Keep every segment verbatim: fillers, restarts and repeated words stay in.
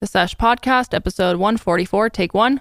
The Sesh Podcast, episode one forty-four, take one.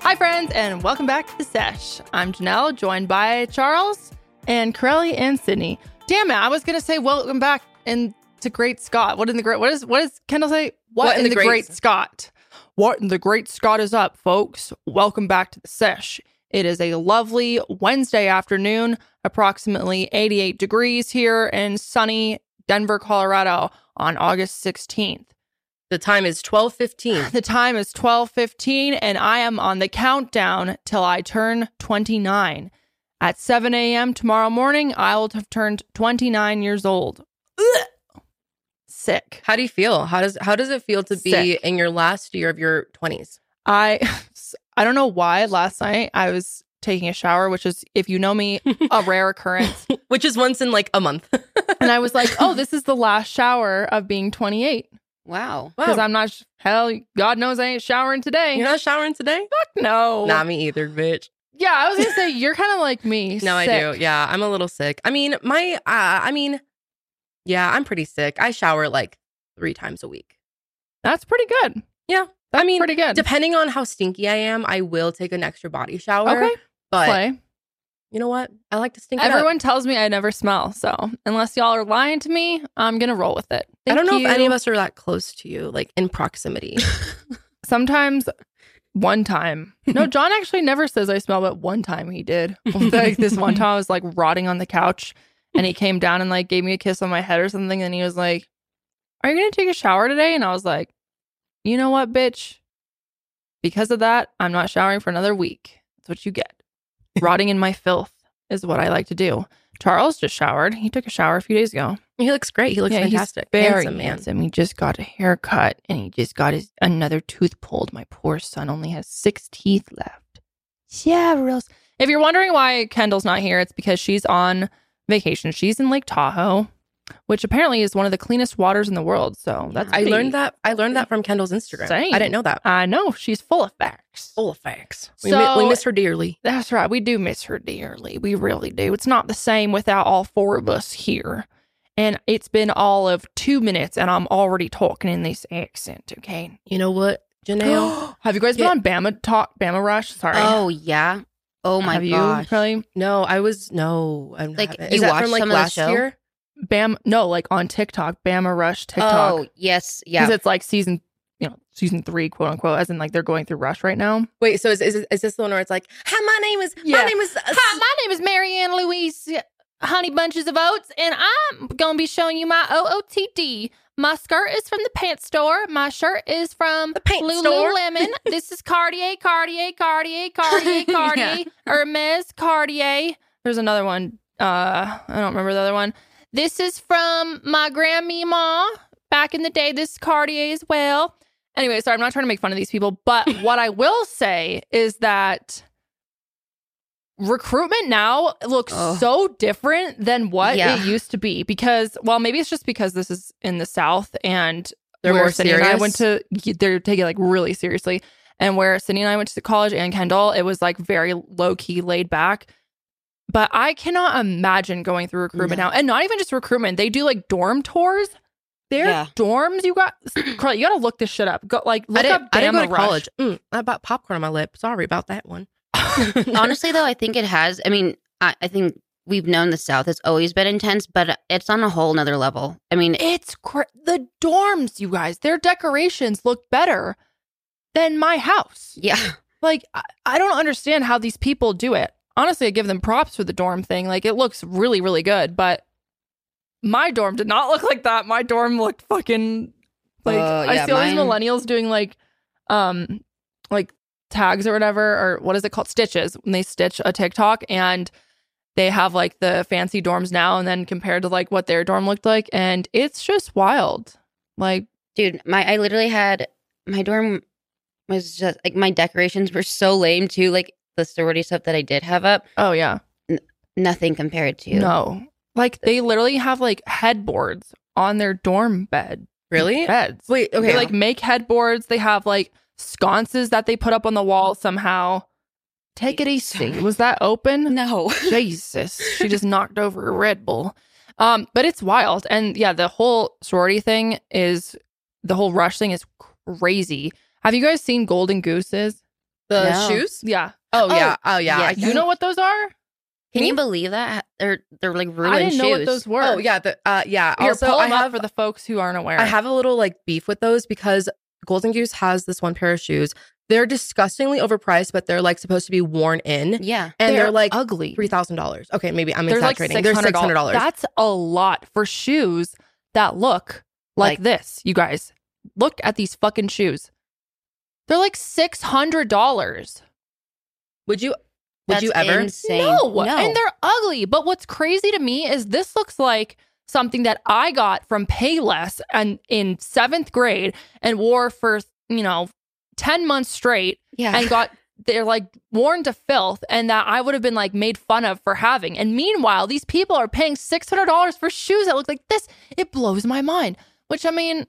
Hi friends, and welcome back to The Sesh. I'm Janelle, joined by Charles and Carelli and Sydney. Damn it, I was gonna say welcome back in to Great Scott. What in the great what is what does Kendall say? What, what in, in the, the Great Scott? What in the Great Scott is up, folks? Welcome back to The Sesh. It is a lovely Wednesday afternoon, approximately eighty-eight degrees here in sunny Denver, Colorado on August sixteenth. The time is twelve fifteen. The time is twelve fifteen, and I am on the countdown till I turn twenty-nine. At seven a.m. tomorrow morning, I will have turned twenty-nine years old. Ugh. Sick. How do you feel? How does how does it feel to be Sick. in your last year of your twenties? I I don't know why. Last night I was taking a shower, which is, if you know me, a rare occurrence, which is once in like a month. And I was like, oh, this is the last shower of being twenty-eight. Wow. Because wow. I'm not, sh- hell, God knows I ain't showering today. You're not showering today? Fuck no. Not me either, bitch. Yeah, I was going to say, you're kind of like me. No, sick. I do. Yeah, I'm a little sick. I mean, my, uh, I mean, yeah, I'm pretty sick. I shower like three times a week. That's pretty good. Yeah. That's I mean, pretty good. Depending on how stinky I am, I will take an extra body shower. Okay. But Play. you know what? I like to stink it up. Everyone tells me I never smell. So unless y'all are lying to me, I'm going to roll with it. Thank I don't know you. if any of us are that close to you, like in proximity. Sometimes. One time. No, John actually never says I smell, but one time he did. Like this one time I was like rotting on the couch and he came down and like gave me a kiss on my head or something. And he was like, are you going to take a shower today? And I was like, you know what, bitch? Because of that, I'm not showering for another week. That's what you get. Rotting in my filth is what I like to do. Charles just showered. He took a shower a few days ago. He looks great. He looks yeah, fantastic. He's very handsome, man. handsome. He just got a haircut and he just got his another tooth pulled. My poor son only has six teeth left. Yeah, real. If you're wondering why Kendall's not here, it's because she's on vacation. She's in Lake Tahoe, which apparently is one of the cleanest waters in the world. So that's I learned that. I learned that from Kendall's Instagram. Same. I didn't know that. I know. She's full of facts. Full of facts. We, so, mi- we miss her dearly. That's right. We do miss her dearly. We really do. It's not the same without all four of us here. And it's been all of two minutes and I'm already talking in this accent, okay? You know what, Janelle? Have you guys been yeah. on Bama Talk, Bama Rush? Sorry. Oh, yeah. Oh, my Have gosh. You, probably? No, I was, no. I'm like, not you Is watched that from like some last of the show? year? Bam, no, like on TikTok, Bama Rush TikTok. Oh, yes, yeah. Because it's like season, you know, season three, quote unquote, as in like they're going through Rush right now. Wait, so is is, is this the one where it's like, hi, my name is, yeah. my name is, uh, hi, my name is Marianne Louise Honey Bunches of Oats, and I'm going to be showing you my O O T D. My skirt is from the pants store. My shirt is from the paint Lululemon. This is Cartier, Cartier, Cartier, Cartier, Cartier, yeah. Hermes, Cartier. There's another one. Uh, I don't remember the other one. This is from my grandmima back in the day. This is Cartier as well. Anyway, sorry, I'm not trying to make fun of these people, but what I will say is that recruitment now looks Ugh. so different than what yeah. it used to be because, well, maybe it's just because this is in the South and they're more serious. I went to, they're taking it like really seriously. And where Sydney and I went to college and Kendall, it was like very low key, laid back. But I cannot imagine going through recruitment no. now. And not even just recruitment. They do like dorm tours. Their yeah. dorms, you got... Carly, you got to look this shit up. Go, like, look I up Bama I didn't go to Rush. college. Mm, I bought popcorn on my lip. Sorry about that one. Honestly, though, I think it has... I mean, I, I think we've known the South has always been intense, but it's on a whole nother level. I mean... It's... Cr- the dorms, you guys, their decorations look better than my house. Yeah. Like, I, I don't understand how these people do it. Honestly, I give them props for the dorm thing. Like, it looks really, really good, but my dorm did not look like that. My dorm looked fucking like uh, yeah, I see all mine... these millennials doing like, um, like tags or whatever, or what is it called? Stitches, when they stitch a TikTok and they have like the fancy dorms now and then compared to like what their dorm looked like. And it's just wild. Like, dude, my I literally had my dorm was just like my decorations were so lame too. Like, the sorority stuff that I did have up. Oh, yeah. N- nothing compared to. No. Like, they literally have, like, headboards on their dorm bed. Really? Beds. Wait, okay. They, like, make headboards. They have, like, sconces that they put up on the wall somehow Take it easy. Was that open? No. Jesus. She just knocked over a Red Bull. Um, but it's wild. And yeah, the whole sorority thing is, the whole rush thing is crazy. Have you guys seen Golden Goose's? The no. shoes? Yeah. Oh, oh, yeah. Oh, yeah. Yes. You know what those are? Can you believe that? They're, they're like ruined shoes. I didn't shoes. know what those were. Oh, yeah. The, uh, yeah. Here, also, pull them I have, up for the folks who aren't aware. I have a little like beef with those because Golden Goose has this one pair of shoes. They're disgustingly overpriced, but they're like supposed to be worn in. Yeah. And they're, they're like ugly. three thousand dollars. Okay, maybe I'm they're exaggerating. Like six hundred dollars. They're six hundred dollars. That's a lot for shoes that look like, like this. You guys, look at these fucking shoes. They're like six hundred dollars. Would you would That's you ever? Insane. No. no. And they're ugly. But what's crazy to me is this looks like something that I got from Payless and in seventh grade and wore for, you know, ten months straight, yeah. and got, they're like worn to filth, and that I would have been like made fun of for having. And meanwhile, these people are paying six hundred dollars for shoes that look like this. It blows my mind. Which, I mean,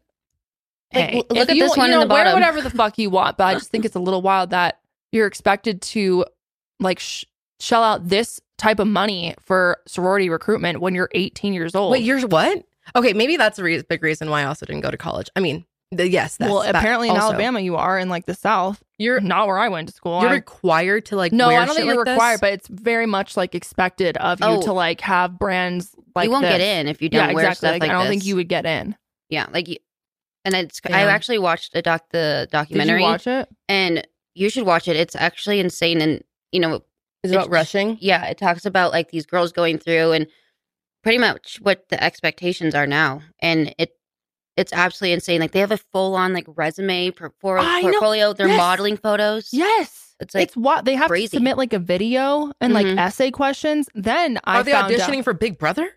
like, hey, look if at you, this one you know, in the bottom. Wear whatever the fuck you want, but I just think it's a little wild that you're expected to like sh- shell out this type of money for sorority recruitment when you're eighteen years old. Wait, you're what? Okay, maybe that's a re- big reason why I also didn't go to college. I mean, The, yes. That's well, apparently in also. Alabama, you are in like the South. You're not where I went to school. You're I, required to like. No, wear I don't think you're like required, this. But it's very much like expected of you oh. to like have brands like. You won't this. get in if you don't yeah, wear exactly. stuff like, like I don't this. think you would get in. Yeah, like, you, and it's. Yeah. I actually watched a doc the documentary. Did you watch it? And you should watch it. It's actually insane, and you know, is it about rushing? Yeah, it talks about like these girls going through and pretty much what the expectations are now, and it. It's absolutely insane. Like, they have a full-on, like, resume, por- portfolio. They're yes. modeling photos. Yes. It's, like, it's what They have crazy. to submit, like, a video and, mm-hmm. like, essay questions. Then I Are they found auditioning out. for Big Brother?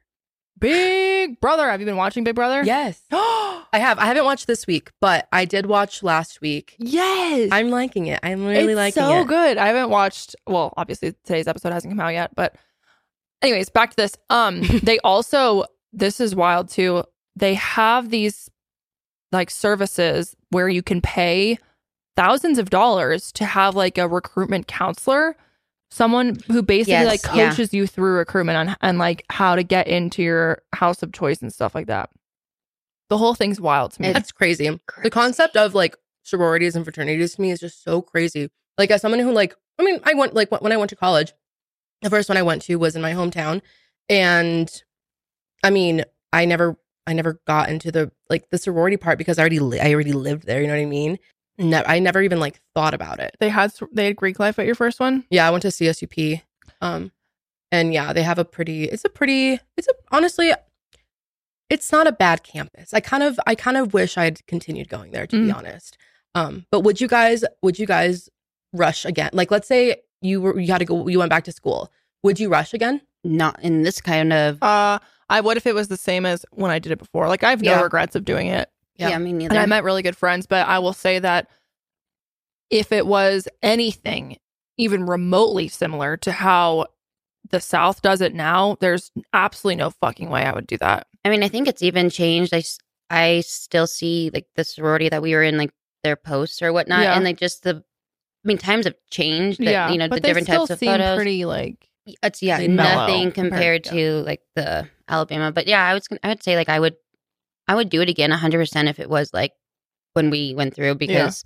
Big Brother. Have you been watching Big Brother? Yes. I have. I haven't watched this week, but I did watch last week. Yes. I'm liking it. I'm really it's liking so it. It's so good. I haven't watched... Well, obviously, today's episode hasn't come out yet, but... Anyways, back to this. Um, They also... This is wild, too. They have these... like services where you can pay thousands of dollars to have like a recruitment counselor, someone who basically yes, like coaches yeah. you through recruitment on, and like how to get into your house of choice and stuff like that. The whole thing's wild to me. That's crazy. crazy. The concept of like sororities and fraternities to me is just so crazy. Like as someone who like, I mean, I went like when I went to college, the first one I went to was in my hometown. And I mean, I never I never got into the like the sorority part because I already li- I already lived there. You know what I mean? No, I never even like thought about it. They had they had Greek life at your first one? Yeah, I went to C S U P, um, and yeah, they have a pretty. It's a pretty. It's a, honestly, it's not a bad campus. I kind of I kind of wish I had continued going there to mm. be honest. Um, but would you guys would you guys rush again? Like, let's say you were you had to go you went back to school. Would you rush again? Not in this kind of. Uh, I would if it was the same as when I did it before. Like, I have no yeah. regrets of doing it. Yeah. yeah, me neither. And I met really good friends, but I will say that if it was anything even remotely similar to how the South does it now, there's absolutely no fucking way I would do that. I mean, I think it's even changed. I, I still see, like, the sorority that we were in, like, their posts or whatnot. Yeah. And, like, just the... I mean, times have changed. The, yeah, you know, the different types of photos. But they still seem pretty, like... It's, yeah, nothing compared, compared to, yeah. like, the Alabama. But, yeah, I was I would say, like, I would I would do it again one hundred percent if it was, like, when we went through because,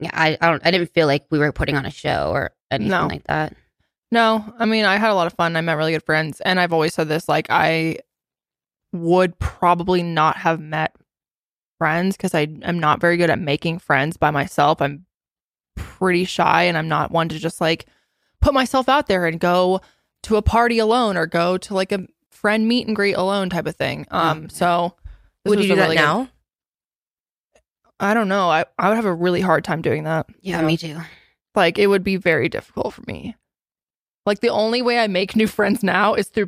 yeah, yeah I, I don't I didn't feel like we were putting on a show or anything no. like that. No. I mean, I had a lot of fun. I met really good friends. And I've always said this, like, I would probably not have met friends because I am not very good at making friends by myself. I'm pretty shy, and I'm not one to just, like... put myself out there and go to a party alone or go to like a friend meet and greet alone type of thing. Um, so would you do that now? I don't know. I, I would have a really hard time doing that. Yeah, me too. Like it would be very difficult for me. Like the only way I make new friends now is through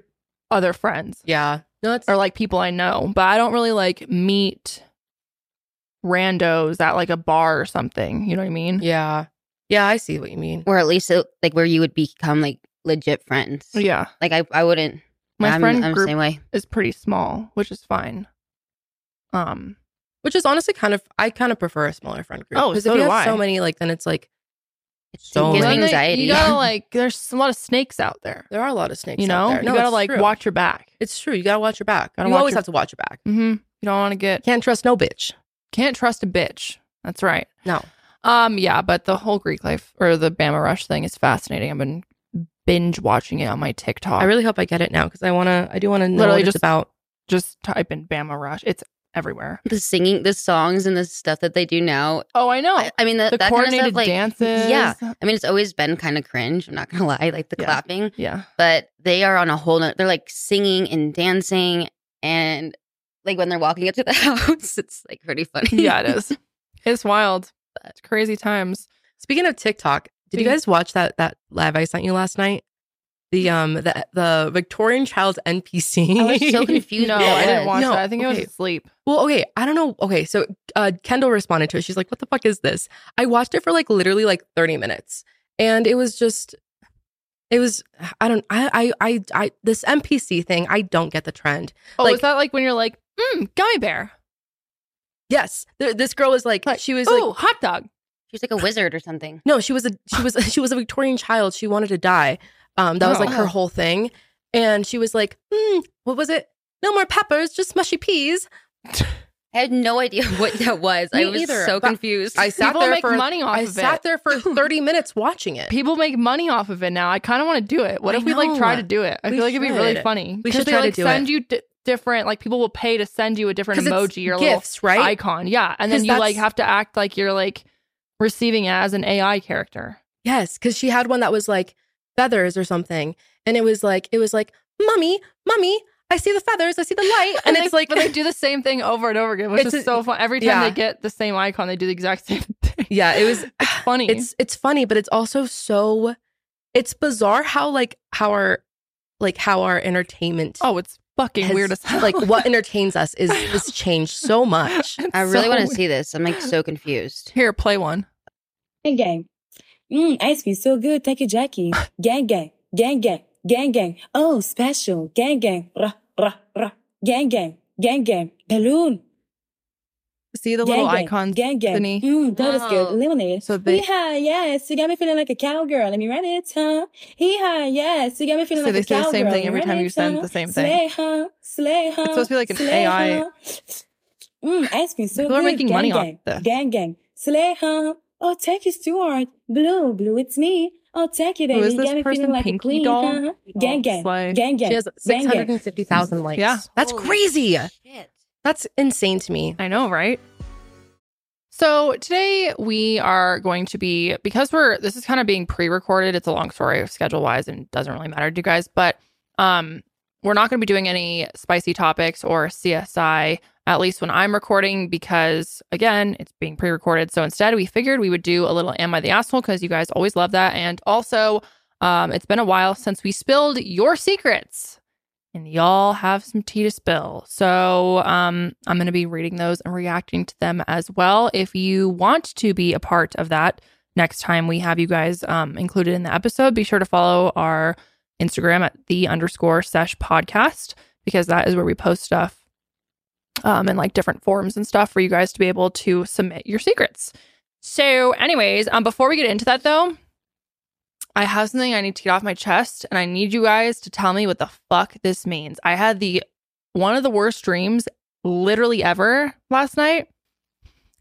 other friends. Yeah. No, it's- or like people I know, but I don't really like meet randos at like a bar or something. You know what I mean? Yeah. Yeah, I see what you mean. Or at least it, like where you would become like legit friends. Yeah. Like I, I wouldn't. My I'm, friend I'm group the same way. Is pretty small, which is fine. Um, which is honestly kind of I kind of prefer a smaller friend group. Oh, because so if you do have I. so many, like then it's like It's so much anxiety. You gotta like, there's a lot of snakes out there. There are a lot of snakes you know? out there. No, you gotta like true. watch your back. It's true. You gotta watch your back. You always your... have to watch your back. Mm-hmm. You don't want to get... Can't trust no bitch. Can't trust a bitch. That's right. No. Um. Yeah, but the whole Greek life or the Bama Rush thing is fascinating. I've been binge watching it on my TikTok. I really hope I get it now because I want to, I do want to know Literally what just, it's about. Just type in Bama Rush. It's everywhere. The singing, the songs and the stuff that they do now. Oh, I know. I, I mean, the, the that coordinated kind of stuff, like, dances. Yeah. I mean, it's always been kind of cringe. I'm not going to lie. Like the yeah. clapping. Yeah. But they are on a whole nother, they're like singing and dancing. And like when they're walking up to the house, it's like pretty funny. Yeah, it is. It's wild. It's crazy times. Speaking of TikTok, did Speaking you guys watch that that live I sent you last night? The um the the Victorian Child's N P C. I was so confused. No, I didn't watch no, that. I think okay. I was asleep. Well, okay, I don't know. Okay, so uh, Kendall responded to it. She's like, "What the fuck is this?" I watched it for like literally like thirty minutes, and it was just, it was I don't I I I, I this N P C thing. I don't get the trend. Oh, like, is that like when you're like, mm, gummy bear? Yes, th- this girl was like, like she was ooh, like, "Oh, hot dog." She was like a wizard or something. No, she was a she was she was a Victorian child. She wanted to die. Um, that oh. was like her whole thing. And she was like, mm, what was it? No more peppers, just mushy peas. I had no idea what that was. Me I was either. so but confused. I sat People there make for money off I of sat it. there for thirty minutes watching it. People make money off of it now. I kind of want to do it. What I if know. we like try to do it? I we feel like should. it'd be really funny. We should try they, like, to do send it. You d- different like people will pay to send you a different emoji or gifts, little right? icon. Yeah, and then you like have to act like you're like receiving it as an A I character. Yes, because she had one that was like feathers or something, and it was like it was like mummy mummy I see the feathers, I see the light, and, and it's they, like but they do the same thing over and over again, which is a, so fun. Every time yeah. they get the same icon, they do the exact same thing. Yeah, it was it's funny. It's it's funny, but it's also so it's bizarre how like how our like how our entertainment oh it's fucking has, weird as hell. Like what entertains us is has changed so much. It's I really so want to see this. I'm like so confused. Here, play one. Hey gang. Mmm, ice cream so good. Thank you, Jackie. Gang, gang, gang, gang, gang, gang. Oh, special. Gang, gang, rah, rah, rah. Gang, gang, gang, gang. Balloon. See the gang, little gang, icons. Gang, gang. Mmm, that is good. Lemonade. So they. Hee-haw, yes. You got me feeling like a cowgirl. Let me run it, huh? Hee-haw, yes. You got me feeling so like a cowgirl. So they say the same thing every time you send it, the same thing. Slay, huh? Slay, huh? It's supposed to be like an slay, A I. Mmm, ice cream so People good. People are making gang, money gang, off this. Gang, gang. Slay, huh? Oh, thank you, Stuart. Blue, blue, it's me. Oh, thank you, baby. Who is this person, like Pinky Doll? Uh-huh. Gang, gang, like, gang, gang. She has six hundred fifty thousand likes. Yeah. That's Holy crazy. Shit. That's insane to me. I know, right? So today we are going to be, because we're, this is kind of being pre-recorded. It's a long story schedule-wise and doesn't really matter to you guys. But um, we're not going to be doing any spicy topics or C S I, at least when I'm recording, because again, it's being pre-recorded. So instead, we figured we would do a little Am I the Asshole? Because you guys always love that. And also, um, it's been a while since we spilled your secrets. And y'all have some tea to spill. So um, I'm going to be reading those and reacting to them as well. If you want to be a part of that next time we have you guys um, included in the episode, be sure to follow our Instagram at the underscore sesh podcast, because that is where we post stuff. Um, and like different forms and stuff for you guys to be able to submit your secrets. So anyways, um, before we get into that though, I have something I need to get off my chest, and I need you guys to tell me what the fuck this means. I had the one of the worst dreams literally ever last night,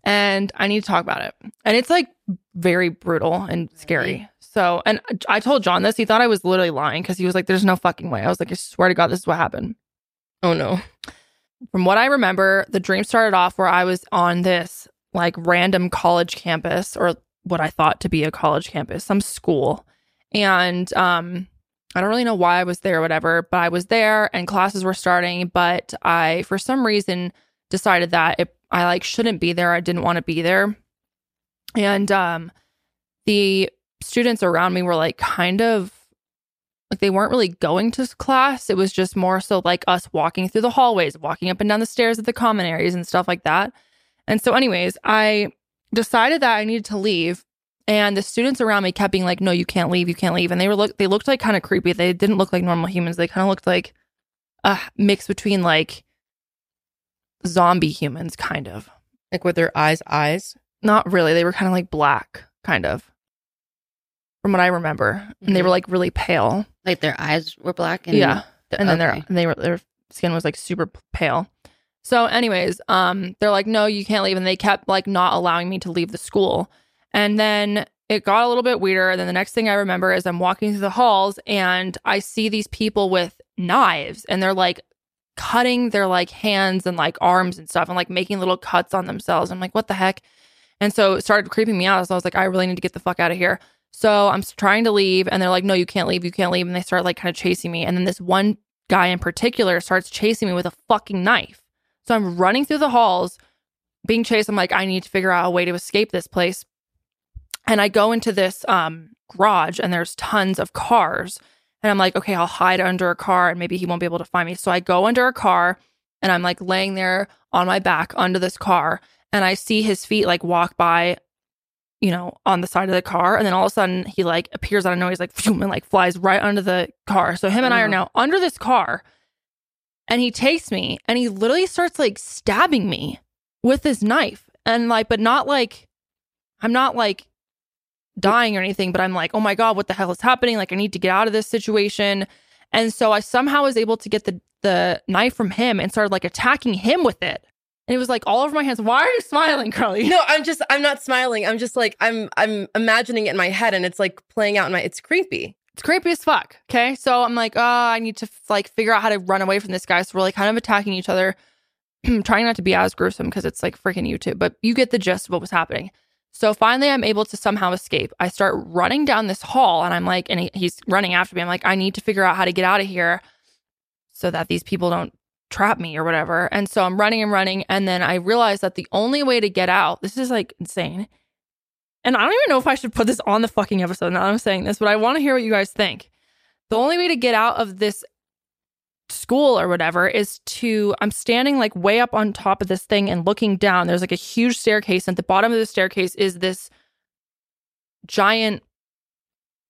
and I need to talk about it. And it's like very brutal and scary. So, and I told John this. He thought I was literally lying because he was like, there's no fucking way. I was like, I swear to God, this is what happened. Oh no. From what I remember, the dream started off where I was on this like random college campus, or what I thought to be a college campus, some school. And um, I don't really know why I was there or whatever, but I was there and classes were starting. But I, for some reason, decided that it, I like shouldn't be there. I didn't want to be there. And um, the students around me were like kind of like they weren't really going to class. It was just more so like us walking through the hallways, walking up and down the stairs at the common areas and stuff like that. And so anyways, I decided that I needed to leave, and the students around me kept being like, no, you can't leave. You can't leave. And they were look, they looked like kind of creepy. They didn't look like normal humans. They kind of looked like a mix between like zombie humans, kind of. Like with their eyes, eyes? Not really. They were kind of like black, kind of. from what I remember. Mm-hmm. And they were like really pale. Like their eyes were black. And yeah. The, and then okay. their, they were, their skin was like super pale. So anyways, um, they're like, no, you can't leave. And they kept like not allowing me to leave the school. And then it got a little bit weirder. And then the next thing I remember is I'm walking through the halls and I see these people with knives and they're like cutting their like hands and like arms and stuff and like making little cuts on themselves. I'm like, what the heck? And so it started creeping me out. So I was like, I really need to get the fuck out of here. So I'm trying to leave. And they're like, no, you can't leave. You can't leave. And they start like kind of chasing me. And then this one guy in particular starts chasing me with a fucking knife. So I'm running through the halls being chased. I'm like, I need to figure out a way to escape this place. And I go into this um, garage and there's tons of cars. And I'm like, okay, I'll hide under a car and maybe he won't be able to find me. So I go under a car and I'm like laying there on my back under this car. And I see his feet like walk by, you know, on the side of the car. And then all of a sudden he like appears out of nowhere. He's like, and like flies right under the car. So him and I are now under this car and he takes me and he literally starts like stabbing me with his knife. And like, but not like, I'm not like dying or anything, but I'm like, oh my God, what the hell is happening? Like I need to get out of this situation. And so I somehow was able to get the, the knife from him and started like attacking him with it. And it was like all over my hands. Why are you smiling, Carly? No, I'm just, I'm not smiling. I'm just like, I'm, I'm imagining it in my head and it's like playing out in my, it's creepy. It's creepy as fuck. Okay. So I'm like, oh, I need to like figure out how to run away from this guy. So we're like kind of attacking each other. I'm trying not to be as gruesome because it's like freaking YouTube, but you get the gist of what was happening. So finally I'm able to somehow escape. I start running down this hall and I'm like, and he, he's running after me. I'm like, I need to figure out how to get out of here so that these people don't trap me or whatever. And so I'm running and running. And then I realized that the only way to get out, this is like insane. And I don't even know if I should put this on the fucking episode now that I'm saying this, but I want to hear what you guys think. The only way to get out of this school or whatever is to, I'm standing like way up on top of this thing and looking down. There's like a huge staircase. And at the bottom of the staircase is this giant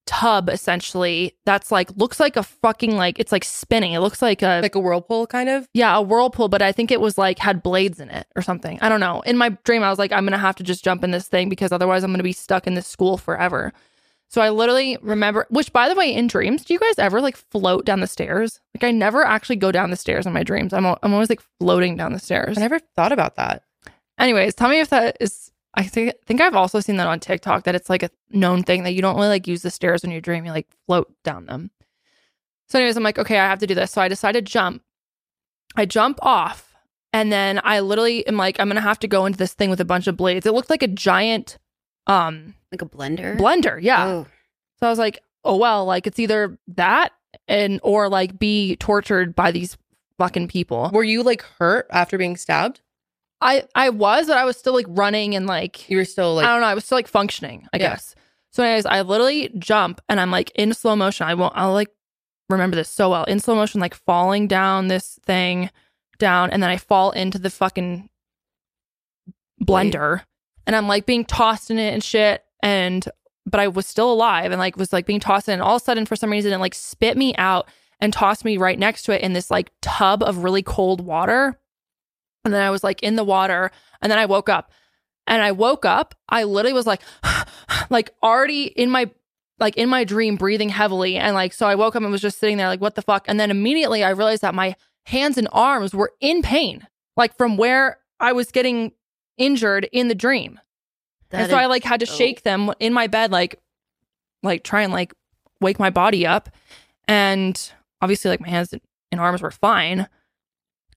tub essentially that's like looks like a fucking like it's like spinning. It looks like a like a whirlpool kind of. Yeah, a whirlpool, but I think it was like had blades in it or something. I don't know. In my dream I was like, I'm gonna have to just jump in this thing because otherwise I'm gonna be stuck in this school forever. So I literally remember, which by the way, in dreams, do you guys ever like float down the stairs? Like I never actually go down the stairs in my dreams. I'm I'm always like floating down the stairs. I never thought about that. Anyways, tell me if that is I think, think I've also seen that on TikTok that it's like a known thing that you don't really like use the stairs when you dream. You like float down them. So anyways, I'm like, okay, I have to do this. So I decide to jump. I jump off and then I literally am like, I'm going to have to go into this thing with a bunch of blades. It looked like a giant... um, Like a blender? Blender, yeah. Oh. So I was like, oh, well, like it's either that and or like be tortured by these fucking people. Were you like hurt after being stabbed? I, I was, but I was still like running and like... You were still like... I don't know. I was still like functioning, I yeah. guess. So anyways, I literally jump and I'm like in slow motion. I won't... I'll like remember this so well. In slow motion, like falling down this thing down and then I fall into the fucking blender. Wait. And I'm like being tossed in it and shit. And... But I was still alive and like was like being tossed in and all of a sudden for some reason it like spit me out and tossed me right next to it in this like tub of really cold water. And then I was like in the water and then I woke up and I woke up. I literally was like, like already in my, like in my dream, breathing heavily. And like, so I woke up and was just sitting there like, what the fuck? And then immediately I realized that my hands and arms were in pain, like from where I was getting injured in the dream. That and so is- I like had to oh. shake them in my bed, like, like try and like wake my body up. And obviously like my hands and arms were fine.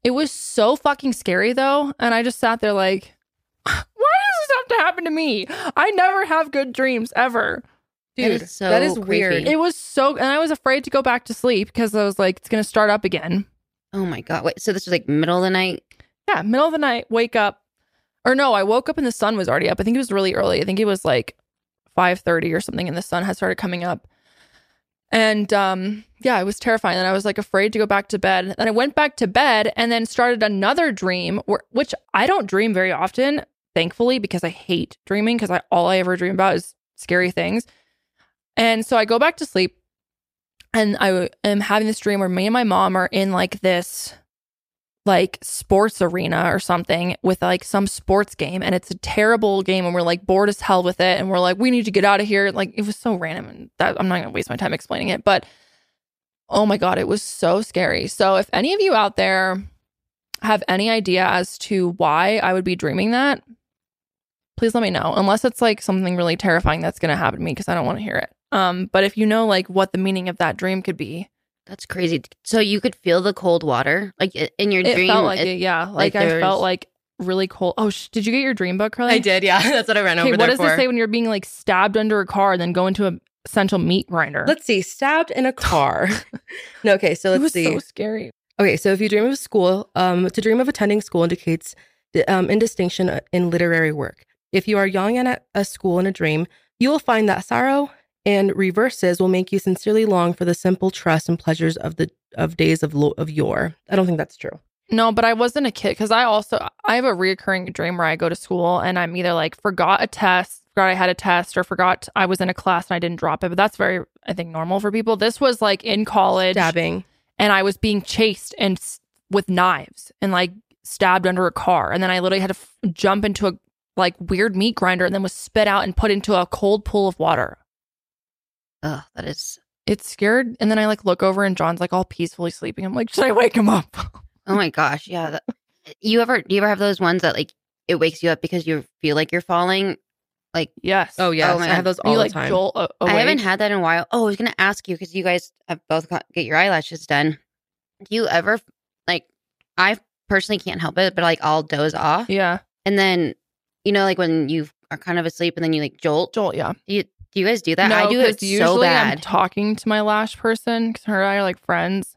It was so fucking scary, though. And I just sat there like, why does this have to happen to me? I never have good dreams ever. Dude, that is, so that is weird. It was so... And I was afraid to go back to sleep because I was like, it's going to start up again. Oh, my God. Wait, so this was like middle of the night? Yeah, middle of the night. Wake up. Or no, I woke up and the sun was already up. I think it was really early. I think it was like five thirty or something and the sun had started coming up. And um, yeah, it was terrifying. And I was like afraid to go back to bed. And I went back to bed and then started another dream, where, which I don't dream very often, thankfully, because I hate dreaming because I all I ever dream about is scary things. And so I go back to sleep and I am having this dream where me and my mom are in like this like sports arena or something with like some sports game, and it's a terrible game, and we're like bored as hell with it, and we're like, we need to get out of here. Like, it was so random, and that, I'm not gonna waste my time explaining it, but oh my God, it was so scary. So if any of you out there have any idea as to why I would be dreaming that, please let me know, unless it's like something really terrifying that's gonna happen to me, because I don't want to hear it. Um but if you know like what the meaning of that dream could be. That's crazy. So you could feel the cold water, like in your it dream. Felt like it, it, yeah, like, like I felt like really cold. Oh, sh- did you get your dream book, Carly? I did. Yeah, that's what I ran over there for. What does it say when you're being like stabbed under a car and then go into a central meat grinder? Let's see, stabbed in a car. No, okay, so let's see. It was see. so scary. Okay, so if you dream of school, um, to dream of attending school indicates the, um, indistinction in literary work. If you are young and at a school in a dream, you will find that sorrow and reverses will make you sincerely long for the simple trust and pleasures of the of days of lo- of yore. I don't think that's true. No, but I wasn't a kid, because I also, I have a reoccurring dream where I go to school and I'm either like forgot a test, forgot I had a test, or forgot I was in a class and I didn't drop it. But that's very, I think, normal for people. This was like in college. Stabbing. And I was being chased and with knives and like stabbed under a car. And then I literally had to f- jump into a like weird meat grinder and then was spit out and put into a cold pool of water. Oh, that is... It's scared. And then I like look over and John's like all peacefully sleeping. I'm like, should I wake him up? Oh my gosh. Yeah. That, you ever, you ever have those ones that like it wakes you up because you feel like you're falling? Like, yes. Oh yeah. Oh, I have those all you, the like, time. Jolt a- I haven't had that in a while. Oh, I was going to ask you, because you guys have both got, get your eyelashes done. Do you ever like, I personally can't help it, but like I'll doze off. Yeah. And then, you know, like when you are kind of asleep and then you like jolt. Jolt. Yeah. You, Do you guys do that? No, I do it so usually bad. I'm talking to my lash person because her and I are like friends.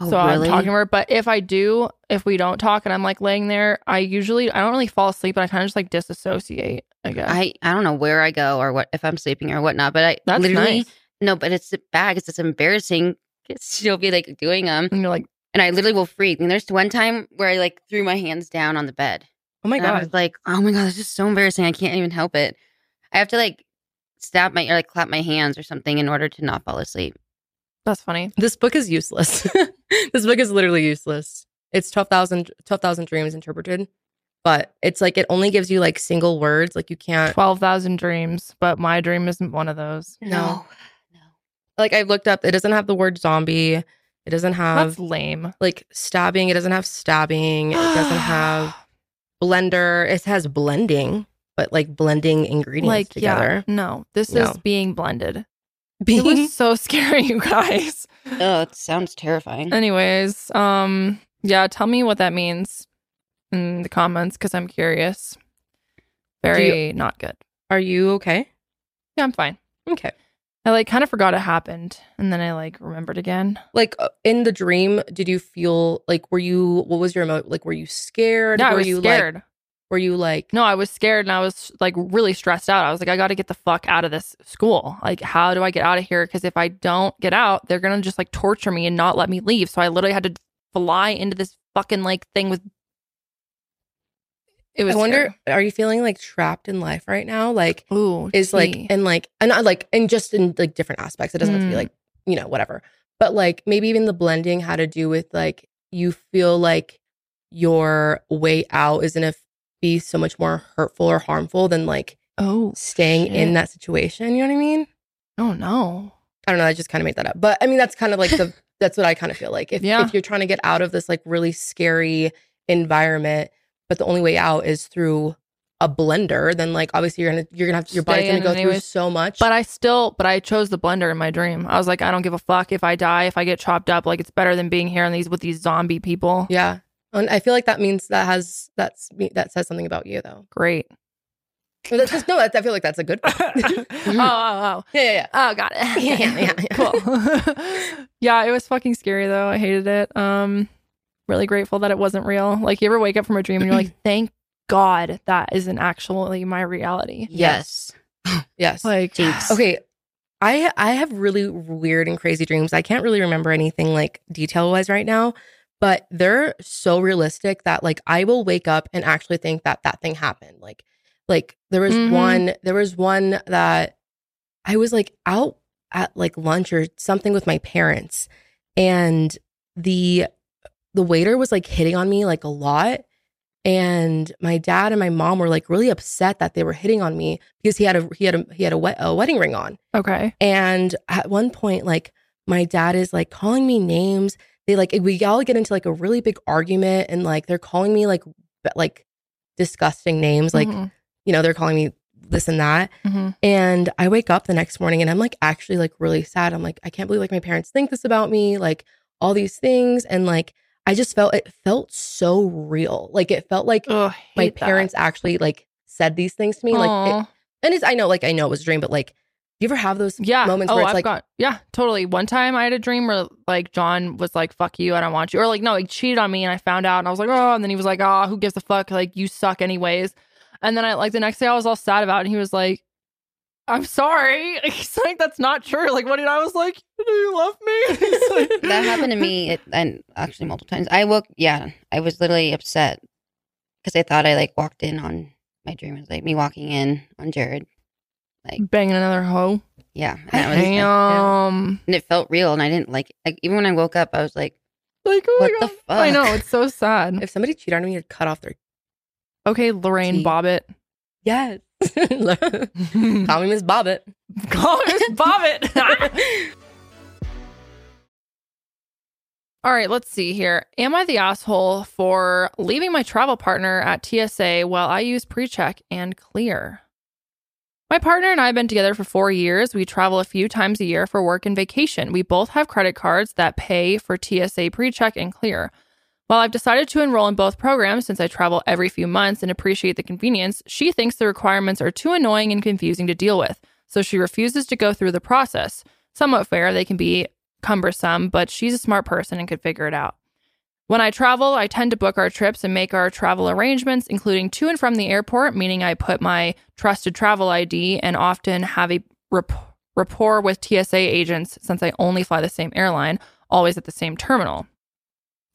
Oh, so really? I'm talking to her. But if I do, if we don't talk and I'm like laying there, I usually, I don't really fall asleep, but I kind of just like disassociate, I guess. I, I don't know where I go or what, if I'm sleeping or whatnot, but I That's literally, nice. No, but it's bad because it's embarrassing. She'll be like doing them. And you're like, and I literally will freak. And there's one time where I like threw my hands down on the bed. Oh my God. I was like, oh my God, this is so embarrassing. I can't even help it. I have to like, stab my or like clap my hands or something in order to not fall asleep. That's funny. This book is useless. This book is literally useless. It's twelve thousand dreams interpreted, but it's like it only gives you like single words. Like you can't twelve thousand dreams, but my dream isn't one of those. No, no. Like I looked up, it doesn't have the word zombie. It doesn't have That's lame. Like stabbing. It doesn't have stabbing. It doesn't have blender. It has blending. But like blending ingredients like, together. Yeah, no, this no. is being blended. Being? It was so scary, you guys. Oh, it sounds terrifying. Anyways, um, yeah, tell me what that means in the comments because I'm curious. Very you, not good. Are you okay? Yeah, I'm fine. Okay. I like kind of forgot it happened and then I like remembered again. Like in the dream, did you feel like were you? What was your emotion? Like were you scared? Yeah, were I was you, scared. Like, Were you like... No, I was scared and I was like really stressed out. I was like, I got to get the fuck out of this school. Like, how do I get out of here? Because if I don't get out, they're going to just like torture me and not let me leave. So I literally had to fly into this fucking like thing with... It was I wonder, scary. Are you feeling like trapped in life right now? Like, ooh, is gee. like, and like, and not like, and just in like different aspects. It doesn't mm. have to be like, you know, whatever. But like maybe even the blending had to do with like, you feel like your way out isn't a be so much more hurtful or harmful than like oh staying shit. in that situation. You know what I mean? Oh no, I don't know. I just kind of made that up, but I mean that's kind of like the that's what I kind of feel like. If yeah. if you're trying to get out of this like really scary environment, but the only way out is through a blender, then like obviously you're gonna you're gonna have to, your Stay body's gonna go anyways. through so much. But I still, but I chose the blender in my dream. I was like, I don't give a fuck if I die, if I get chopped up. Like it's better than being here and these with these zombie people. Yeah. And I feel like that means that has that's that says something about you though. Great. Well, that's just, no, that's, I feel like that's a good one. oh, oh, oh, yeah, yeah, yeah. Oh, got it. Yeah, yeah, yeah, yeah. Cool. Yeah, it was fucking scary though. I hated it. Um, really grateful that it wasn't real. Like you ever wake up from a dream and you're like, thank God that isn't actually my reality. Yes. Yes. Like Jeez. okay. I I have really weird and crazy dreams. I can't really remember anything like detail wise right now. But they're so realistic that like I will wake up and actually think that that thing happened. Like, like there was mm-hmm. one, there was one that I was like out at like lunch or something with my parents, and the the waiter was like hitting on me like a lot. And my dad and my mom were like really upset that they were hitting on me because he had a he had a he had a, we- a wedding ring on. Okay. And at one point, like my dad is like calling me names. They like we all get into like a really big argument, and like they're calling me like like disgusting names, like mm-hmm. you know they're calling me this and that. Mm-hmm. And I wake up the next morning and I'm like actually like really sad. I'm like I can't believe like my parents think this about me, like all these things, and like. I just felt, it felt so real. Like, it felt like Ugh, my parents that. actually, like, said these things to me. Aww. Like, it, and it's, I know, like, I know it was a dream, but, like, do you ever have those yeah. moments oh, where it's, I've like... Got, yeah, totally. One time I had a dream where, like, John was like, fuck you, I don't want you. Or, like, no, he cheated on me, and I found out, and I was like, oh, and then he was like, oh, who gives a fuck? Like, you suck anyways. And then, I like, the next day I was all sad about it, and he was like, I'm sorry. He's like, that's not true. Like, what did I was like, do you love me? Like, that happened to me, it, and actually multiple times. I woke, yeah, I was literally upset because I thought I like walked in on my dream. It was like me walking in on Jared, like banging another hoe. Yeah, and that was, like, yeah. And it felt real, and I didn't like. Like even when I woke up, I was like, like oh what my God. The fuck? I know, it's so sad. If somebody cheated on me, you'd cut off their. Okay, Lorraine Cheat. Bobbitt. Yes. Call me Miss Bobbitt. Call me Miss Bobbitt. All right, let's see here. Am I the asshole for leaving my travel partner at T S A while I use PreCheck and Clear? My partner and I have been together for four years. We travel a few times a year for work and vacation. We both have credit cards that pay for T S A, PreCheck, and Clear. While I've decided to enroll in both programs since I travel every few months and appreciate the convenience, she thinks the requirements are too annoying and confusing to deal with, so she refuses to go through the process. Somewhat fair, they can be cumbersome, but she's a smart person and could figure it out. When I travel, I tend to book our trips and make our travel arrangements, including to and from the airport, meaning I put my trusted travel I D and often have a rap- rapport with T S A agents since I only fly the same airline, always at the same terminal.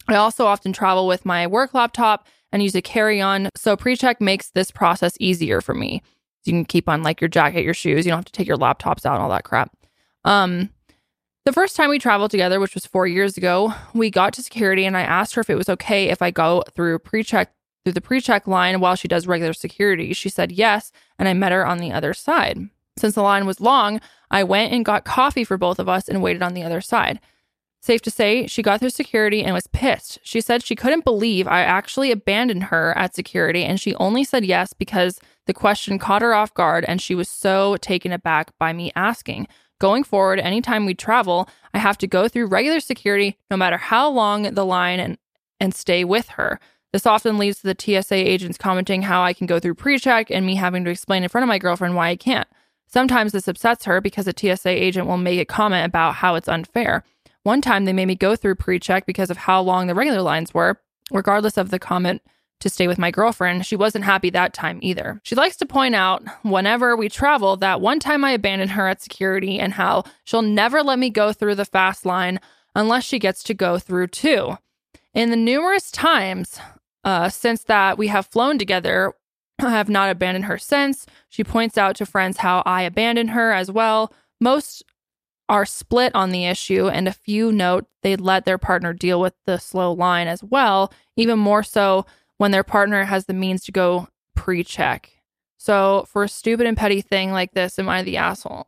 I also often travel with my work laptop and use a carry-on, so PreCheck makes this process easier for me. So you can keep on like your jacket, your shoes. You don't have to take your laptops out and all that crap. Um, the first time we traveled together, which was four years ago, we got to security and I asked her if it was okay if I go through PreCheck through the PreCheck line while she does regular security. She said yes, and I met her on the other side. Since the line was long, I went and got coffee for both of us and waited on the other side. Safe to say, she got through security and was pissed. She said she couldn't believe I actually abandoned her at security, and she only said yes because the question caught her off guard and she was so taken aback by me asking. Going forward, anytime we travel, I have to go through regular security no matter how long the line and, and stay with her. This often leads to the T S A agents commenting how I can go through PreCheck and me having to explain in front of my girlfriend why I can't. Sometimes this upsets her because a T S A agent will make a comment about how it's unfair. One time, they made me go through PreCheck because of how long the regular lines were. Regardless of the comment to stay with my girlfriend, she wasn't happy that time either. She likes to point out whenever we travel that one time I abandoned her at security and how she'll never let me go through the fast line unless she gets to go through too. In the numerous times uh, since that we have flown together, I have not abandoned her since. She points out to friends how I abandoned her as well. Most are split on the issue, and a few note they let their partner deal with the slow line as well, even more so when their partner has the means to go PreCheck. So for a stupid and petty thing like this, am I the asshole?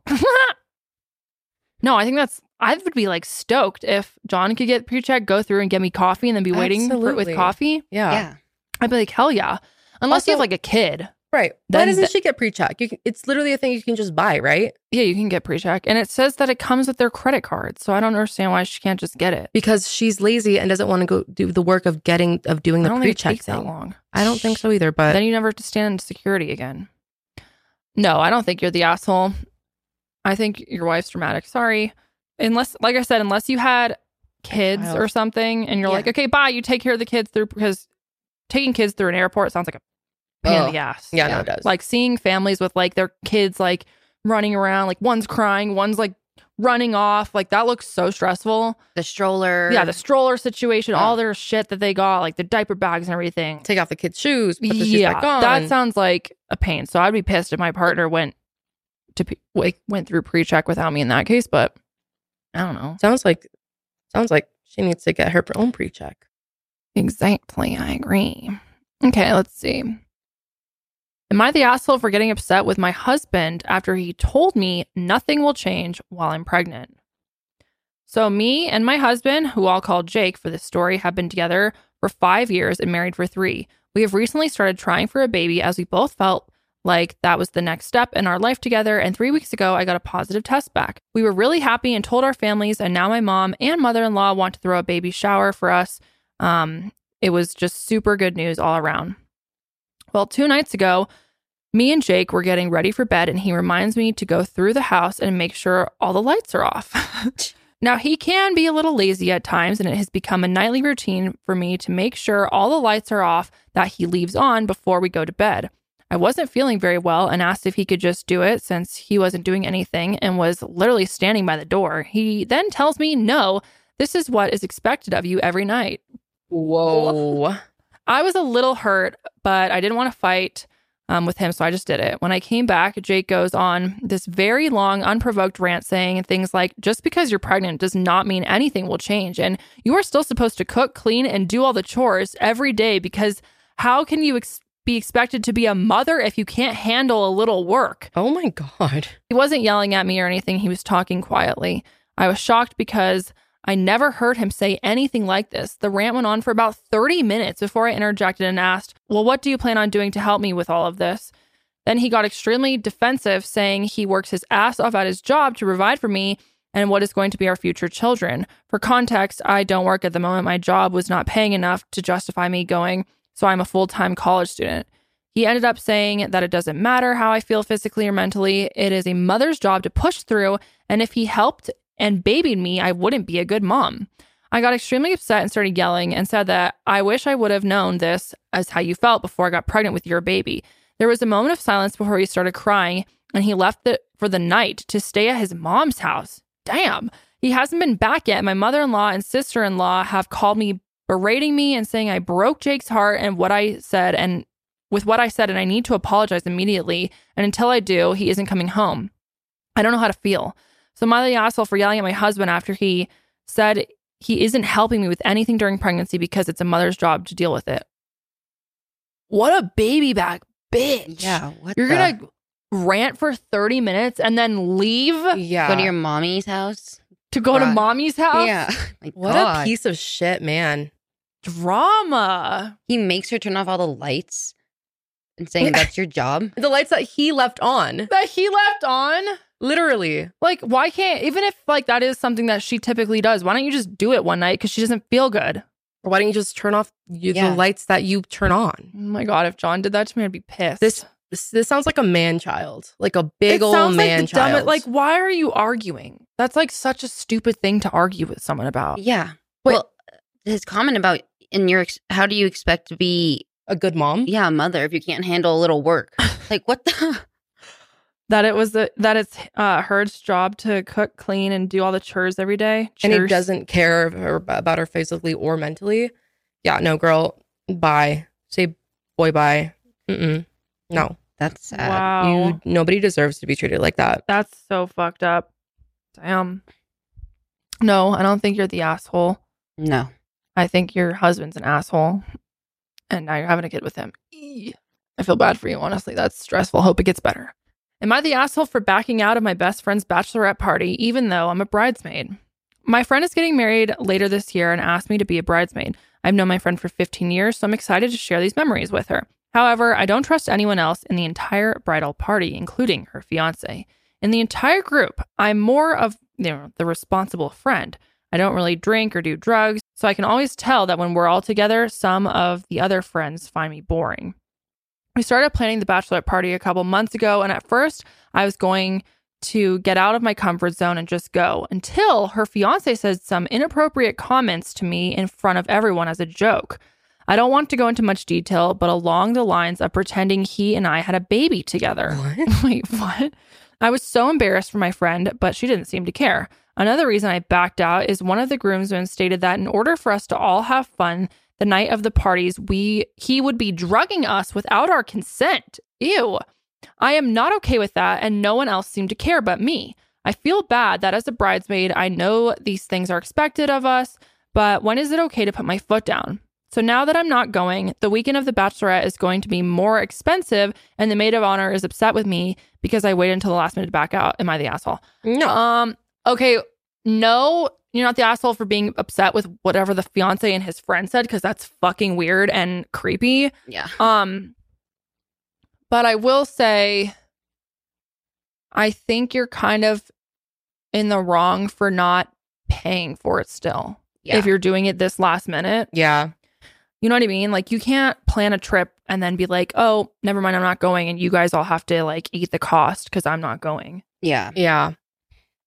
No, I think that's, I would be like stoked if John could get PreCheck, go through and get me coffee and then be waiting Absolutely. for it with coffee. Yeah. yeah. I'd be like, hell yeah. Unless also, you have like a kid. Right. Then Why doesn't th- she get PreCheck? You can, it's literally a thing you can just buy, right? Yeah, you can get PreCheck. And it says that it comes with their credit card. So I don't understand why she can't just get it. Because she's lazy and doesn't want to go do the work of getting of doing the PreCheck thing. That long. I don't think so either, but then you never have to stand in security again. No, I don't think you're the asshole. I think your wife's dramatic. Sorry. Unless, like I said, unless you had kids or something and you're yeah. like, okay, bye, you take care of the kids through, because taking kids through an airport sounds like a pain in the ass. Yeah, yeah, no, it does. Like seeing families with like their kids like running around, like one's crying, one's like running off. Like that looks so stressful. The stroller. Yeah, the stroller situation, oh. all their shit that they got, like the diaper bags and everything. Take off the kids' shoes, put the yeah, shoes back on. That sounds like a pain. So I'd be pissed if my partner went to like went through PreCheck without me in that case, but I don't know. Sounds like sounds like she needs to get her own PreCheck. Exactly. I agree. Okay, let's see. Am I the asshole for getting upset with my husband after he told me nothing will change while I'm pregnant? So me and my husband, who I'll call Jake for this story, have been together for five years and married for three. We have recently started trying for a baby as we both felt like that was the next step in our life together. And three weeks ago, I got a positive test back. We were really happy and told our families. And now my mom and mother-in-law want to throw a baby shower for us. Um, it was just super good news all around. Well, two nights ago, me and Jake were getting ready for bed and he reminds me to go through the house and make sure all the lights are off. Now, he can be a little lazy at times, and it has become a nightly routine for me to make sure all the lights are off that he leaves on before we go to bed. I wasn't feeling very well and asked if he could just do it since he wasn't doing anything and was literally standing by the door. He then tells me, no, this is what is expected of you every night. Whoa. I was a little hurt, but I didn't want to fight um, with him, so I just did it. When I came back, Jake goes on this very long, unprovoked rant saying things like, just because you're pregnant does not mean anything will change, and you are still supposed to cook, clean, and do all the chores every day, because how can you expect be expected to be a mother if you can't handle a little work? Oh my God. He wasn't yelling at me or anything. He was talking quietly. I was shocked because I never heard him say anything like this. The rant went on for about thirty minutes before I interjected and asked, well, what do you plan on doing to help me with all of this? Then he got extremely defensive, saying he works his ass off at his job to provide for me and what is going to be our future children. For context, I don't work at the moment. My job was not paying enough to justify me going, so I'm a full-time college student. He ended up saying that it doesn't matter how I feel physically or mentally. It is a mother's job to push through, and if he helped and babied me, I wouldn't be a good mom. I got extremely upset and started yelling and said that I wish I would have known this as how you felt before I got pregnant with your baby. There was a moment of silence before he started crying, and he left the, for the night to stay at his mom's house. Damn. He hasn't been back yet. My mother-in-law and sister-in-law have called me berating me and saying I broke Jake's heart and what I said and with what I said, and I need to apologize immediately. And until I do, he isn't coming home. I don't know how to feel. So am I the asshole for yelling at my husband after he said he isn't helping me with anything during pregnancy because it's a mother's job to deal with it? What a baby back bitch. Yeah. What You're the... going to rant for thirty minutes and then leave? Yeah. Go to your mommy's house? To go uh, to mommy's house? Yeah. Like, what God. a piece of shit, man. Drama. He makes her turn off all the lights and saying that's your job. The lights that he left on. That he left on? Literally. Like, why can't, even if like that is something that she typically does, why don't you just do it one night because she doesn't feel good? Or why don't you just turn off you, yeah. the lights that you turn on? Oh my God, if John did that to me, I'd be pissed. This This, this sounds like a man-child, like a big it old man-child. Like, like, why are you arguing? That's like such a stupid thing to argue with someone about. Yeah. Wait. Well, his comment about in your, ex- how do you expect to be a good mom? Yeah, mother, if you can't handle a little work. Like, what the? That it was the, that it's uh, her job to cook, clean, and do all the chores every day. Cheers. And he doesn't care her, about her physically or mentally. Yeah, no, girl, bye. Say, boy, bye. Mm-mm. No. That's sad. Wow. You, nobody deserves to be treated like that. That's so fucked up. Damn. No, I don't think you're the asshole. No. I think your husband's an asshole. And now you're having a kid with him. Eee. I feel bad for you, honestly. That's stressful. Hope it gets better. Am I the asshole for backing out of my best friend's bachelorette party, even though I'm a bridesmaid? My friend is getting married later this year and asked me to be a bridesmaid. I've known my friend for fifteen years, so I'm excited to share these memories with her. However, I don't trust anyone else in the entire bridal party, including her fiancé. In the entire group, I'm more of you know, the responsible friend. I don't really drink or do drugs, so I can always tell that when we're all together, some of the other friends find me boring. We started planning the bachelorette party a couple months ago, and at first, I was going to get out of my comfort zone and just go, until her fiancé said some inappropriate comments to me in front of everyone as a joke. I don't want to go into much detail, but along the lines of pretending he and I had a baby together. What? Wait, what? I was so embarrassed for my friend, but she didn't seem to care. Another reason I backed out is one of the groomsmen stated that in order for us to all have fun the night of the parties, we he would be drugging us without our consent. Ew. I am not okay with that, and no one else seemed to care but me. I feel bad that as a bridesmaid, I know these things are expected of us, but when is it okay to put my foot down? So now that I'm not going, the weekend of the Bachelorette is going to be more expensive, and the maid of honor is upset with me because I waited until the last minute to back out. Am I the asshole? No. Um. Okay. No, you're not the asshole for being upset with whatever the fiance and his friend said, because that's fucking weird and creepy. Yeah. Um. But I will say, I think you're kind of in the wrong for not paying for it still. Yeah. If you're doing it this last minute. Yeah. You know what I mean? Like, you can't plan a trip and then be like, oh, never mind, I'm not going. And you guys all have to, like, eat the cost because I'm not going. Yeah. Yeah.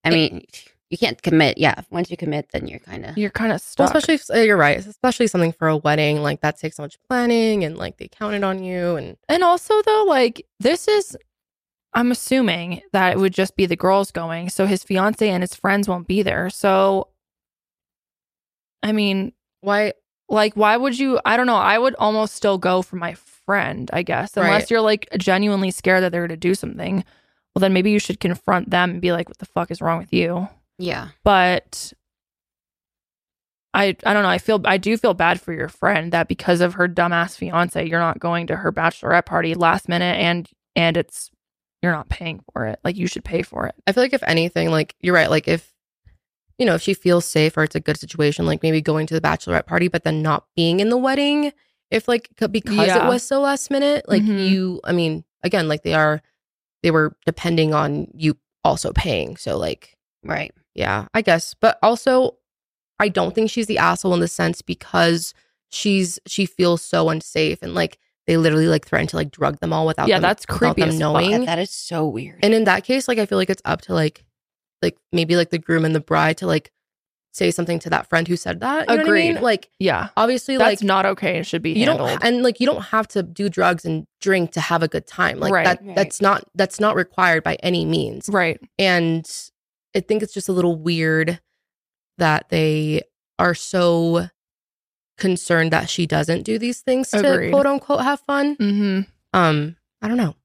I it, mean, you can't commit. Yeah. Once you commit, then you're kind of... You're kind of stuck. Well, especially, if, you're right. Especially something for a wedding. Like, that takes so much planning, and, like, they counted on you. And, and also, though, like, this is... I'm assuming that it would just be the girls going. So his fiance and his friends won't be there. So, I mean... Why... Like, why would you? I don't know. I would almost still go for my friend, I guess. Unless right. you're, like, genuinely scared that they're going to do something. Well, then maybe you should confront them and be like, what the fuck is wrong with you? Yeah. But I I don't know. I feel I do feel bad for your friend that because of her dumbass fiance, you're not going to her bachelorette party last minute, and and it's you're not paying for it. Like, you should pay for it. I feel like if anything, like, you're right. Like, if you know, if she feels safe or it's a good situation, like maybe going to the bachelorette party, but then not being in the wedding, if like, because yeah. it was so last minute, like mm-hmm. you, I mean, again, like they are, they were depending on you also paying. So like, right. Yeah, I guess. But also, I don't think she's the asshole in the sense because she's, she feels so unsafe, and like, they literally like threatened to like drug them all without yeah, them, that's creepy without them knowing. Fuck. That is so weird. And in that case, like, I feel like it's up to like, like maybe like the groom and the bride to like say something to that friend who said that. You know Agreed. What I mean? Like, yeah, obviously, that's like not okay. It should be you handled. Don't, and like you don't have to do drugs and drink to have a good time. Like right. that. Right. That's not that's not required by any means. Right. And I think it's just a little weird that they are so concerned that she doesn't do these things to Agreed. Quote unquote have fun. Mm-hmm. Um, I don't know.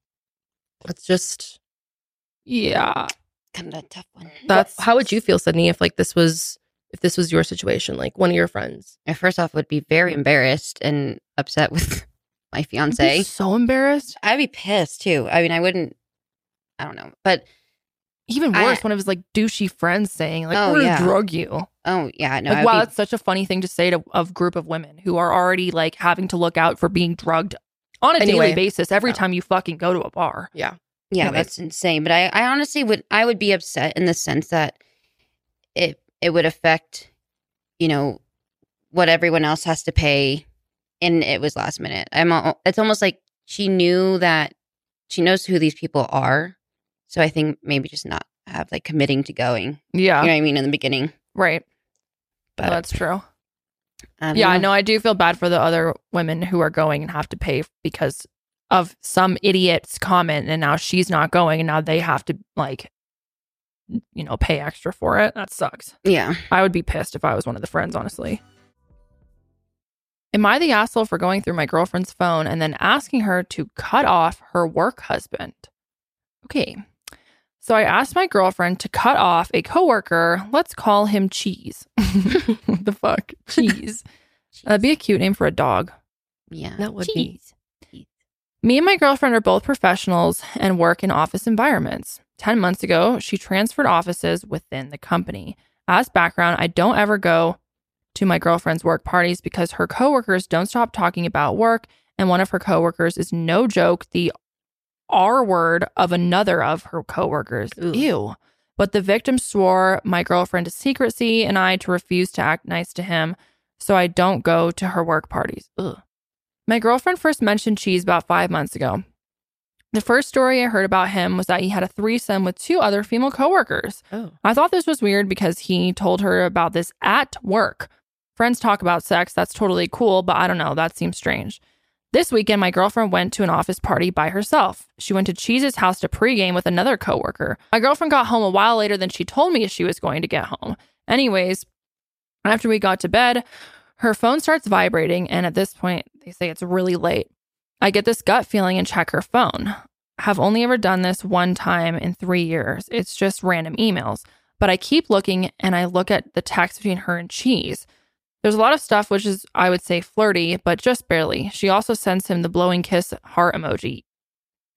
It's just yeah. Kind of a tough one. That's how would you feel, Sydney, if like this was if this was your situation, like one of your friends? I first off would be very embarrassed and upset with my fiance. I'd be so embarrassed. I'd be pissed too. I mean, I wouldn't. I don't know, but even worse, I, one of his like douchey friends saying like, "Oh, we're yeah. gonna drug you." Oh yeah, no. Like, wow, be, that's such a funny thing to say to a group of women who are already like having to look out for being drugged on a anyway, daily basis every no. time you fucking go to a bar. Yeah. Yeah, Anyways. That's insane. But I, I honestly would I would be upset in the sense that it it would affect, you know, what everyone else has to pay, and it was last minute. I'm all, it's almost like she knew that she knows who these people are, so I think maybe just not have like committing to going. Yeah, you know what I mean in the beginning, right? But well, that's true. I yeah, I know. I do feel bad for the other women who are going and have to pay because of some idiot's comment, and now she's not going, and now they have to like, you know, pay extra for it. That sucks. Yeah. I would be pissed if I was one of the friends, honestly. Am I the asshole for going through my girlfriend's phone and then asking her to cut off her work husband? Okay. So I asked my girlfriend to cut off a coworker. Let's call him Cheese. What the fuck? Cheese. That'd be a cute name for a dog. Yeah. That would Cheese. Be. Me and my girlfriend are both professionals and work in office environments. Ten months ago, she transferred offices within the company. As background, I don't ever go to my girlfriend's work parties because her coworkers don't stop talking about work, and one of her coworkers is no joke the R word of another of her coworkers. Ooh. Ew. But the victim swore my girlfriend to secrecy and I to refuse to act nice to him, so I don't go to her work parties. Ugh. My girlfriend first mentioned Cheese about five months ago. The first story I heard about him was that he had a threesome with two other female coworkers. Oh. I thought this was weird because he told her about this at work. Friends talk about sex. That's totally cool, but I don't know. That seems strange. This weekend, my girlfriend went to an office party by herself. She went to Cheese's house to pregame with another coworker. My girlfriend got home a while later than she told me she was going to get home. Anyways, after we got to bed, her phone starts vibrating, and at this point, they say it's really late. I get this gut feeling and check her phone. Have only ever done this one time in three years. It's just random emails. But I keep looking, and I look at the text between her and Cheese. There's a lot of stuff which is, I would say, flirty, but just barely. She also sends him the blowing kiss heart emoji.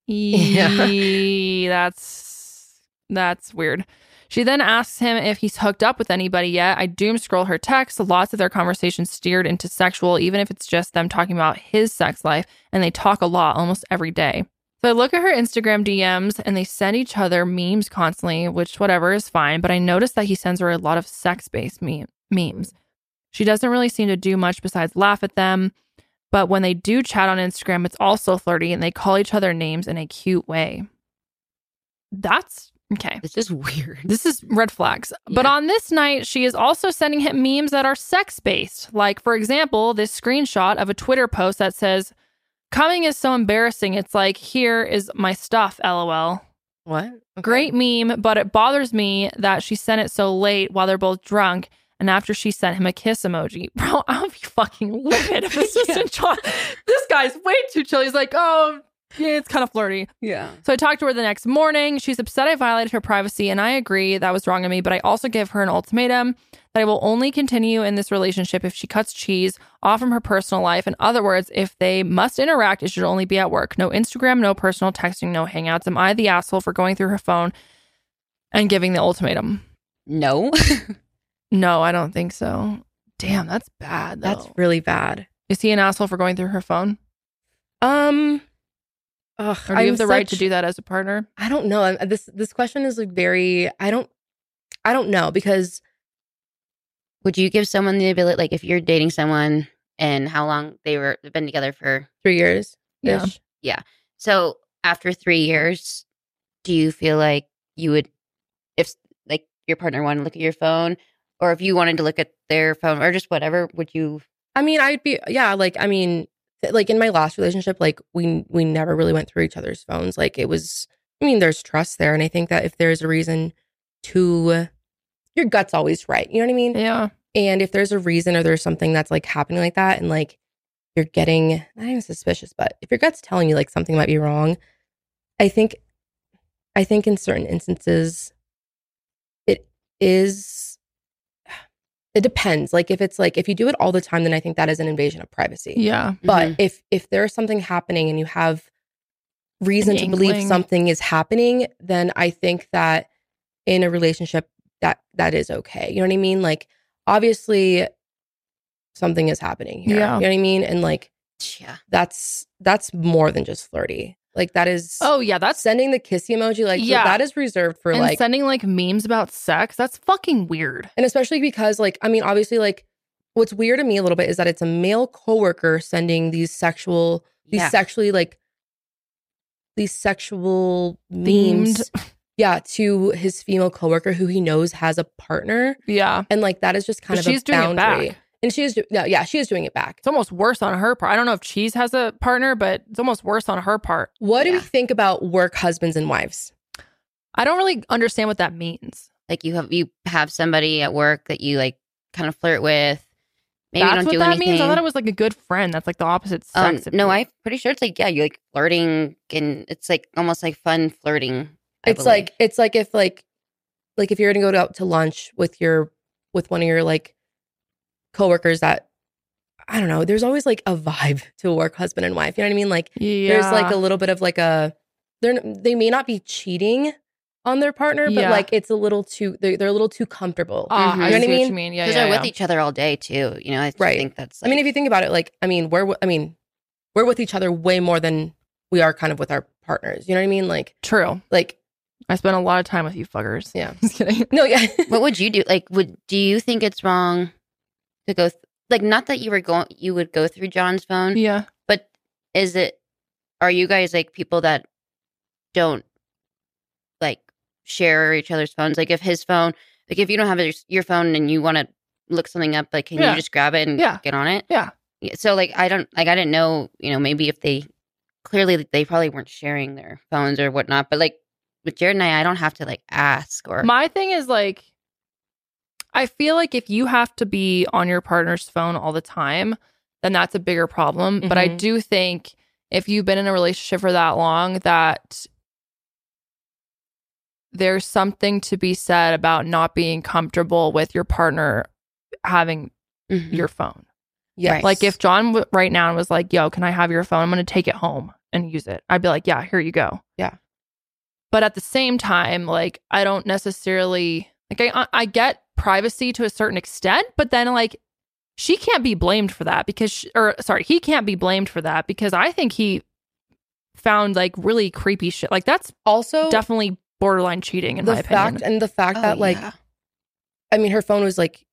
Yeah. Eee, that's, that's weird. She then asks him if he's hooked up with anybody yet. I doom scroll her texts. Lots of their conversations steered into sexual, even if it's just them talking about his sex life, and they talk a lot almost every day. So I look at her Instagram D Ms and they send each other memes constantly, which whatever is fine, but I notice that he sends her a lot of sex-based meme- memes. She doesn't really seem to do much besides laugh at them, but when they do chat on Instagram, it's also flirty and they call each other names in a cute way. That's okay. This is weird. This is red flags. Yeah. But on this night, she is also sending him memes that are sex-based. Like, for example, this screenshot of a Twitter post that says, "Coming is so embarrassing. It's like, here is my stuff, LOL." What? Okay. Great meme, but it bothers me that she sent it so late while they're both drunk and after she sent him a kiss emoji. Bro, I'll be fucking livid if this isn't John. This guy's way too chill. He's like, oh, yeah, it's kind of flirty. Yeah. So I talked to her the next morning. She's upset I violated her privacy, and I agree that was wrong of me, but I also give her an ultimatum that I will only continue in this relationship if she cuts cheese off from her personal life. In other words, if they must interact, it should only be at work. No Instagram, no personal texting, no hangouts. Am I the asshole for going through her phone and giving the ultimatum? No. No, I don't think so. Damn, that's bad, though. That's really bad. Is he an asshole for going through her phone? Um... Ugh, or do you have the such, right to do that as a partner? I don't know. I'm, this this question is like very. I don't. I don't know, because would you give someone the ability, like if you're dating someone and how long they were they've been together for three years? Yeah, yeah. So after three years, do you feel like you would, if like your partner wanted to look at your phone, or if you wanted to look at their phone, or just whatever, would you? I mean, I'd be yeah. Like I mean. Like in my last relationship, like we we never really went through each other's phones. Like it was, I mean, there's trust there. And I think that if there's a reason to, your gut's always right. You know what I mean? Yeah. And if there's a reason or there's something that's like happening like that and like you're getting, not even suspicious, but if your gut's telling you like something might be wrong, I think, I think in certain instances, it is, it depends. Like if it's like, if you do it all the time, then I think that is an invasion of privacy. Yeah. But mm-hmm. if if there's something happening and you have reason to believe something is happening, then I think that in a relationship that that is okay. You know what I mean? Like obviously something is happening here. Yeah. You know what I mean? And like yeah. that's that's more than just flirty. Like that is oh yeah, that's sending the kissy emoji. Like yeah. so that is reserved for and like sending like memes about sex. That's fucking weird. And especially because like I mean, obviously like what's weird to me a little bit is that it's a male coworker sending these sexual, these yeah. sexually like these sexual memes, yeah, to his female coworker who he knows has a partner. Yeah, and like that is just kind but of she's a doing boundary. It back. And she is, no, yeah, she is doing it back. It's almost worse on her part. I don't know if Cheese has a partner, but it's almost worse on her part. What yeah. do you think about work husbands and wives? I don't really understand what that means. Like you have you have somebody at work that you like kind of flirt with. Maybe that's you don't what do that anything. Means. I thought it was like a good friend. That's like the opposite sex. Um, no, I'm pretty sure it's like yeah, you're like flirting, and it's like almost like fun flirting. I it's believe. like it's like if like like if you're gonna go out to lunch with your with one of your like. coworkers that I don't know, there's always like a vibe to work husband and wife, you know what I mean? Like yeah. there's like a little bit of like a they're they may not be cheating on their partner, but yeah. like it's a little too they're, they're a little too comfortable. Uh, mm-hmm. You know I what I mean? What you mean. Yeah, because yeah, they're yeah. with each other all day too. You know, I right. think that's like, I mean if you think about it, like I mean we're I mean we're with each other way more than we are kind of with our partners. You know what I mean? Like true. Like I spent a lot of time with you fuckers. Yeah. Just kidding. No, yeah. What would you do? Like would do you think it's wrong? To go th- like not that you were going you would go through John's phone, yeah, but is it are you guys like people that don't like share each other's phones? Like if his phone, like if you don't have your, your phone and you want to look something up, like can yeah. you just grab it and yeah. get on it? Yeah. So like I don't like I didn't know, you know, maybe if they clearly they probably weren't sharing their phones or whatnot, but like with Jared and I, I don't have to like ask or my thing is like I feel like if you have to be on your partner's phone all the time, then that's a bigger problem. Mm-hmm. But I do think if you've been in a relationship for that long, that there's something to be said about not being comfortable with your partner having mm-hmm. your phone. Yeah. Right. Like if John w- right now was like, yo, can I have your phone? I'm going to take it home and use it. I'd be like, yeah, here you go. Yeah. But at the same time, like, I don't necessarily, like, I, I get privacy to a certain extent, but then like, she can't be blamed for that because, she, or sorry, he can't be blamed for that because I think he found like really creepy shit. Like that's also definitely borderline cheating in my opinion. And the fact that like, I mean, her phone was like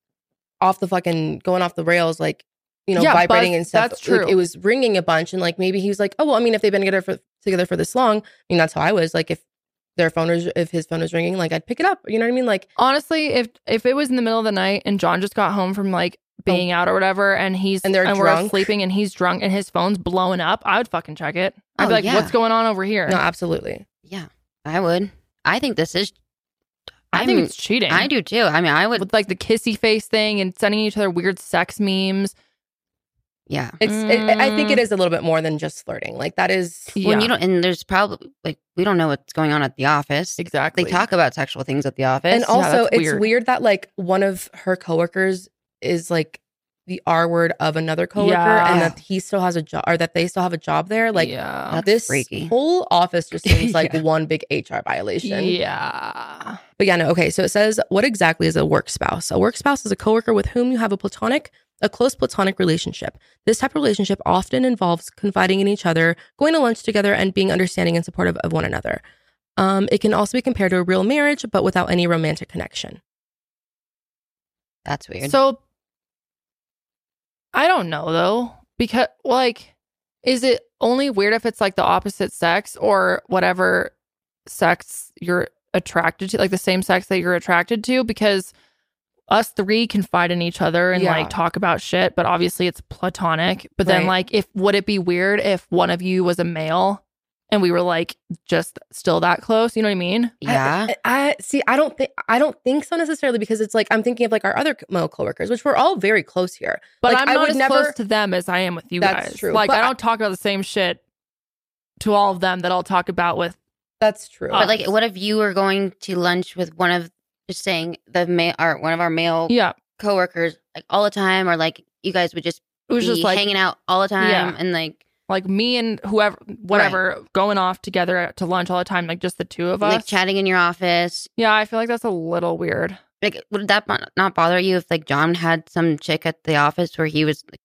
off the fucking, going off the rails, like, you know, yeah, vibrating and stuff. That's true. Like, it was ringing a bunch, and like maybe he was like, oh well, I mean, if they've been together for together for this long, I mean, that's how I was. Like if their phone was, if his phone was ringing, like I'd pick it up. You know what I mean? Like honestly, if if it was in the middle of the night and John just got home from like being oh, out or whatever, and he's and, they're and drunk. We're sleeping, and he's drunk, and his phone's blowing up, I would fucking check it. I'd oh, be like, yeah. what's going on over here? No, absolutely. Yeah, I would. I think this is. I, I think mean, it's cheating. I do too. I mean, I would with like the kissy face thing and sending each other weird sex memes. Yeah, it's. It, I think it is a little bit more than just flirting. Like that is yeah. when you don't. And there's probably like we don't know what's going on at the office. Exactly, they talk about sexual things at the office. And also, no, it's weird. weird that like one of her coworkers is like the R word of another coworker, yeah. and that he still has a job, or that they still have a job there. Like yeah. That's this freaky. Whole office just seems like yeah. one big H R violation. Yeah, but yeah, no. Okay, so it says, what exactly is a work spouse? A work spouse is a coworker with whom you have a platonic. A close platonic relationship. This type of relationship often involves confiding in each other, going to lunch together, and being understanding and supportive of one another. Um, it can also be compared to a real marriage, but without any romantic connection. That's weird. So, I don't know, though. Because, like, is it only weird if it's, like, the opposite sex or whatever sex you're attracted to? Like, the same sex that you're attracted to? Because us three confide in each other and yeah. like talk about shit, but obviously it's platonic. But right. then like, if would it be weird if one of you was a male and we were like just still that close? You know what I mean? Yeah. I, I see. I don't think I don't think so necessarily because it's like I'm thinking of like our other male coworkers, which we're all very close here. But like, I'm not as never, close to them as I am with you that's guys. True. Like but I don't I, talk about the same shit to all of them that I'll talk about with. That's true. Us. But like, what if you were going to lunch with one of? Just saying the male or one of our male yeah. coworkers like all the time, or like you guys would just it was be just like, hanging out all the time yeah. and like like me and whoever whatever right. going off together to lunch all the time, like just the two of us like chatting in your office. Yeah, I feel like that's a little weird. Like would that not bother you if like John had some chick at the office where he was like,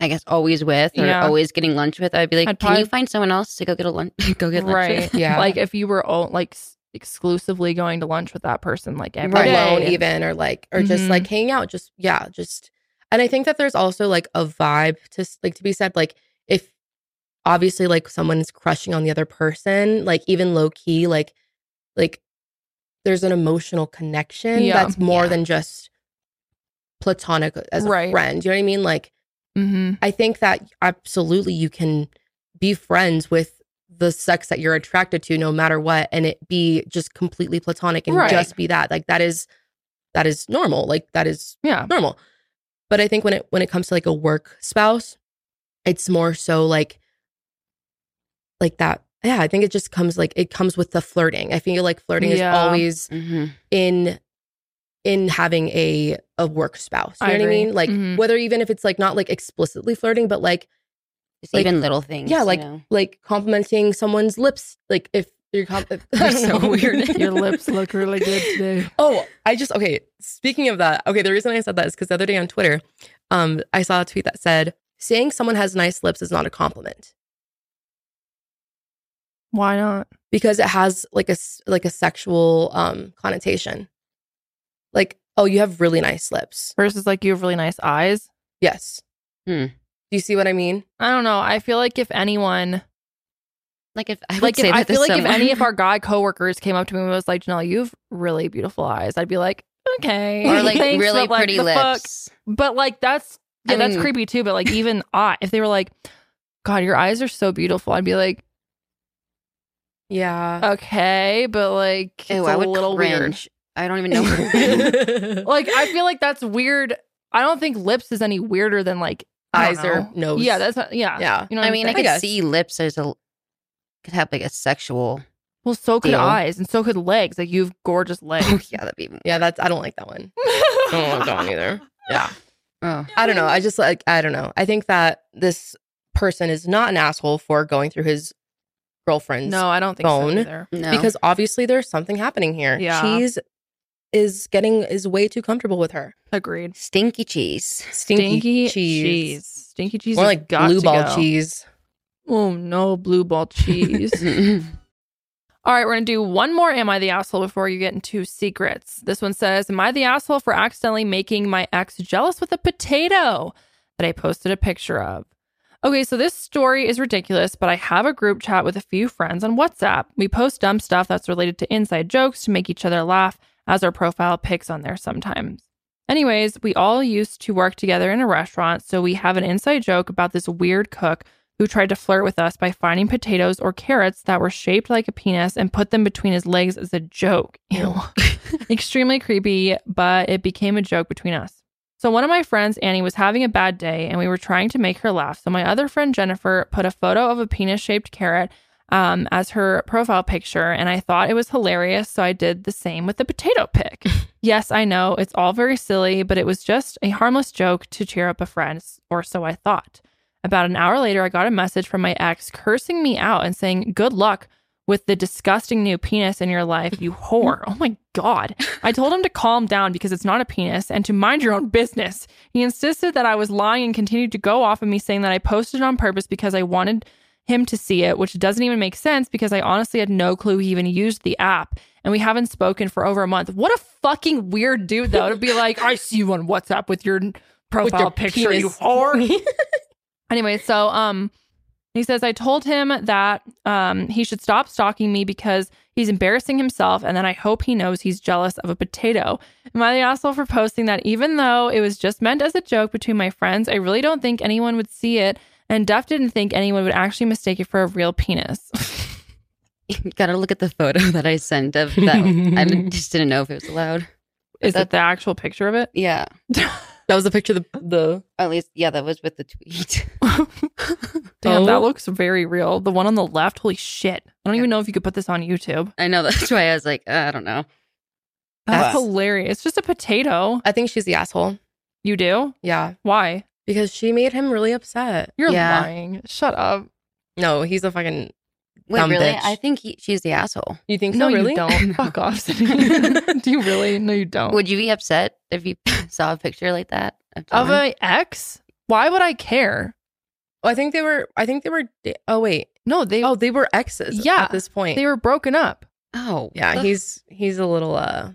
I guess always with or yeah. always getting lunch with? I'd be like, I'd can probably... you find someone else to go get a lunch go get lunch right with? Yeah, like if you were all like exclusively going to lunch with that person like every right. day. Alone even or like or mm-hmm. just like hanging out just yeah just and I think that there's also like a vibe to like to be said like if obviously like someone is crushing on the other person like even low key like like there's an emotional connection yeah. that's more yeah. than just platonic as right. a friend, you know what I mean? Like mm-hmm. I think that absolutely you can be friends with the sex that you're attracted to no matter what and it be just completely platonic and right. just be that like that is that is normal like that is yeah normal. But I think when it when it comes to like a work spouse it's more so like like that yeah I think it just comes like it comes with the flirting. I feel like flirting yeah. is always mm-hmm. in in having a a work spouse, you know I what agree. I mean like mm-hmm. whether even if it's like not like explicitly flirting but like It's like, even little things. Yeah, like you know? Like complimenting someone's lips. Like if you're comp- you're so weird. Your lips look really good today. Oh, I just okay. Speaking of that, okay, the reason I said that is because the other day on Twitter, um, I saw a tweet that said, saying someone has nice lips is not a compliment. Why not? Because it has like a like a sexual um connotation. Like, oh, you have really nice lips. Versus like you have really nice eyes. Yes. Hmm. Do you see what I mean? I don't know. I feel like if anyone, like if I, would like say if, that I feel like someone. If any of our guy coworkers came up to me and was like, "Janelle, you have really beautiful eyes," I'd be like, "Okay," or like Thanks really for, pretty like, lips. Fuck. But like that's yeah, I that's mean, creepy too. But like even I, if they were like, "God, your eyes are so beautiful," I'd be like, "Yeah, okay," but like it's ew, a I would little cringe. Weird. I don't even know. Like I feel like that's weird. I don't think lips is any weirder than like. Eyes or nose. Yeah, that's not, yeah. yeah. You know what I mean, saying? I could I see lips as a could have like a sexual. Well, so could deal. Eyes and so could legs. Like you have gorgeous legs. Oh, yeah, that'd be. Yeah, that's. I don't like that one. I don't like that one either. Yeah, Oh, I don't know. I just like, I don't know. I think that this person is not an asshole for going through his girlfriend's phone. No, I don't think so either. No. Because obviously there's something happening here. Yeah. Cheese is getting, is way too comfortable with her. Agreed. Stinky cheese. Stinky, Stinky cheese. cheese. Stinky cheese. More like got blue to ball go. cheese. Oh no, blue ball cheese. All right, we're going to do one more Am I the Asshole before you get into secrets. This one says, am I the asshole for accidentally making my ex jealous with a potato that I posted a picture of? Okay, so this story is ridiculous, but I have a group chat with a few friends on WhatsApp. We post dumb stuff that's related to inside jokes to make each other laugh, as our profile pics on there sometimes. Anyways, we all used to work together in a restaurant, so we have an inside joke about this weird cook who tried to flirt with us by finding potatoes or carrots that were shaped like a penis and put them between his legs as a joke. Ew. Extremely creepy, but it became a joke between us. So one of my friends, Annie, was having a bad day and we were trying to make her laugh. So my other friend, Jennifer, put a photo of a penis-shaped carrot um, as her profile picture, and I thought it was hilarious, so I did the same with the potato pic. Yes, I know, it's all very silly, but it was just a harmless joke to cheer up a friend, or so I thought. About an hour later, I got a message from my ex cursing me out and saying, good luck with the disgusting new penis in your life, you whore. Oh my God. I told him to calm down because it's not a penis and to mind your own business. He insisted that I was lying and continued to go off on me, saying that I posted it on purpose because I wanted him to see it, which doesn't even make sense because I honestly had no clue he even used the app. And we haven't spoken for over a month. What a fucking weird dude, though, to be like, I see you on WhatsApp with your profile with your picture, penis. You whore. Anyway, so um, he says, I told him that um, he should stop stalking me because he's embarrassing himself, and then I hope he knows he's jealous of a potato. Am I the asshole for posting that even though it was just meant as a joke between my friends? I really don't think anyone would see it, and Duff didn't think anyone would actually mistake it for a real penis. You gotta look at the photo that I sent of that. I just didn't know if it was allowed. Is that the actual picture of it? Yeah. That was the picture of the, the... At least, yeah, that was with the tweet. Damn, oh. That looks very real. The one on the left, holy shit. I don't even know if you could put this on YouTube. I know, that's why I was like, uh, I don't know. That's wow. hilarious. It's just a potato. I think she's the asshole. You do? Yeah. Why? Because she made him really upset. You're yeah. lying. Shut up. No, he's a fucking... Wait, dumb really? Bitch. I think he, she's the asshole. You think so? No, really? You don't. Fuck off. Do you really? No, you don't. Would you be upset if you saw a picture like that of, of an ex? Why would I care? Oh, I think they were. I think they were. Oh wait, no, they. Oh, they were exes. Yeah, at this point, they were broken up. Oh, yeah. Ugh. He's he's a little. Uh,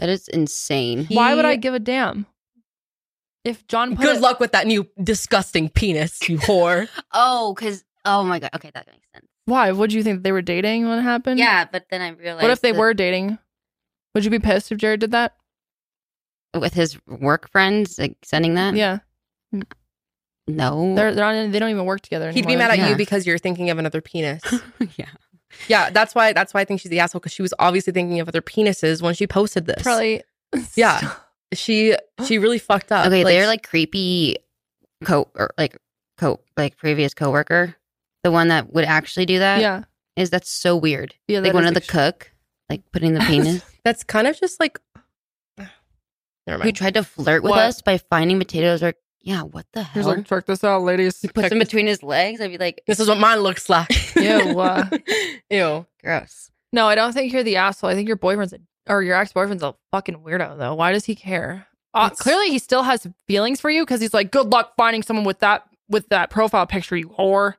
that is insane. Why he, would I give a damn? If John. Put good it, luck with that new disgusting penis, you whore. Oh, because oh my God. Okay, that makes sense. Why? Would you think they were dating when it happened? Yeah, but then I realized. What if they that... were dating? Would you be pissed if Jared did that? With his work friends, like sending that? Yeah. No, they're, they're not, they don't even work together anymore. He'd be mad at yeah. you because you're thinking of another penis. Yeah, yeah. That's why. That's why I think she's the asshole, because she was obviously thinking of other penises when she posted this. Probably. Yeah, she she really fucked up. Okay, like, they're like creepy, co or like co like previous coworker. The one that would actually do that? Yeah. Is that's so weird. Yeah, like one of the cook, like putting the penis. That's kind of just like... Never mind. Who tried to flirt with what? us by finding potatoes or... Yeah, what the hell? He's like, check this out, ladies. He puts them between his legs. I'd be like... This is what mine looks like. Ew. Uh, ew. Gross. No, I don't think you're the asshole. I think your boyfriend's... A, or your ex-boyfriend's a fucking weirdo, though. Why does he care? Uh, clearly, he still has feelings for you because he's like, good luck finding someone with that with that profile picture, you whore.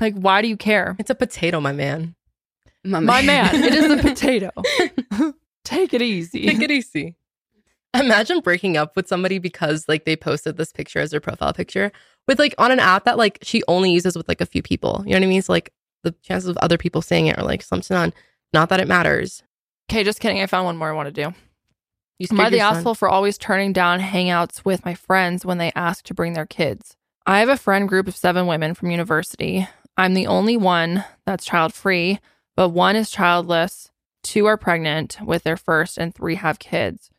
Like, why do you care? It's a potato, my man. My man. My man. It is a potato. Take it easy. Take it easy. Imagine breaking up with somebody because, like, they posted this picture as their profile picture with, like, on an app that, like, she only uses with, like, a few people. You know what I mean? So, like, the chances of other people seeing it are, like, something on. Not that it matters. Okay, just kidding. I found one more I want to do. Am I the asshole for always turning down hangouts with my friends when they ask to bring their kids? I have a friend group of seven women from university. I'm the only one that's child-free, but one is childless, two are pregnant with their first, and three have kids.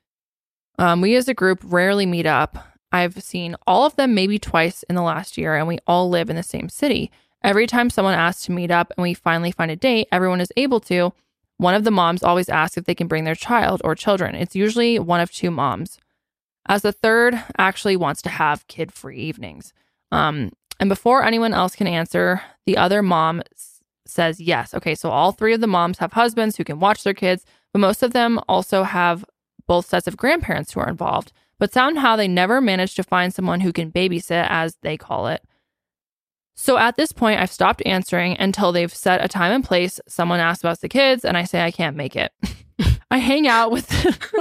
Um, we as a group rarely meet up. I've seen all of them maybe twice in the last year, and we all live in the same city. Every time someone asks to meet up and we finally find a date, everyone is able to. One of the moms always asks if they can bring their child or children. It's usually one of two moms. as the third actually wants to have kid-free evenings. Um, and before anyone else can answer, the other mom s- says yes. Okay, so all three of the moms have husbands who can watch their kids, but most of them also have both sets of grandparents who are involved. But somehow they never managed to find someone who can babysit, as they call it. So at this point, I've stopped answering until they've set a time and place. Someone asks about the kids, and I say I can't make it. I hang out with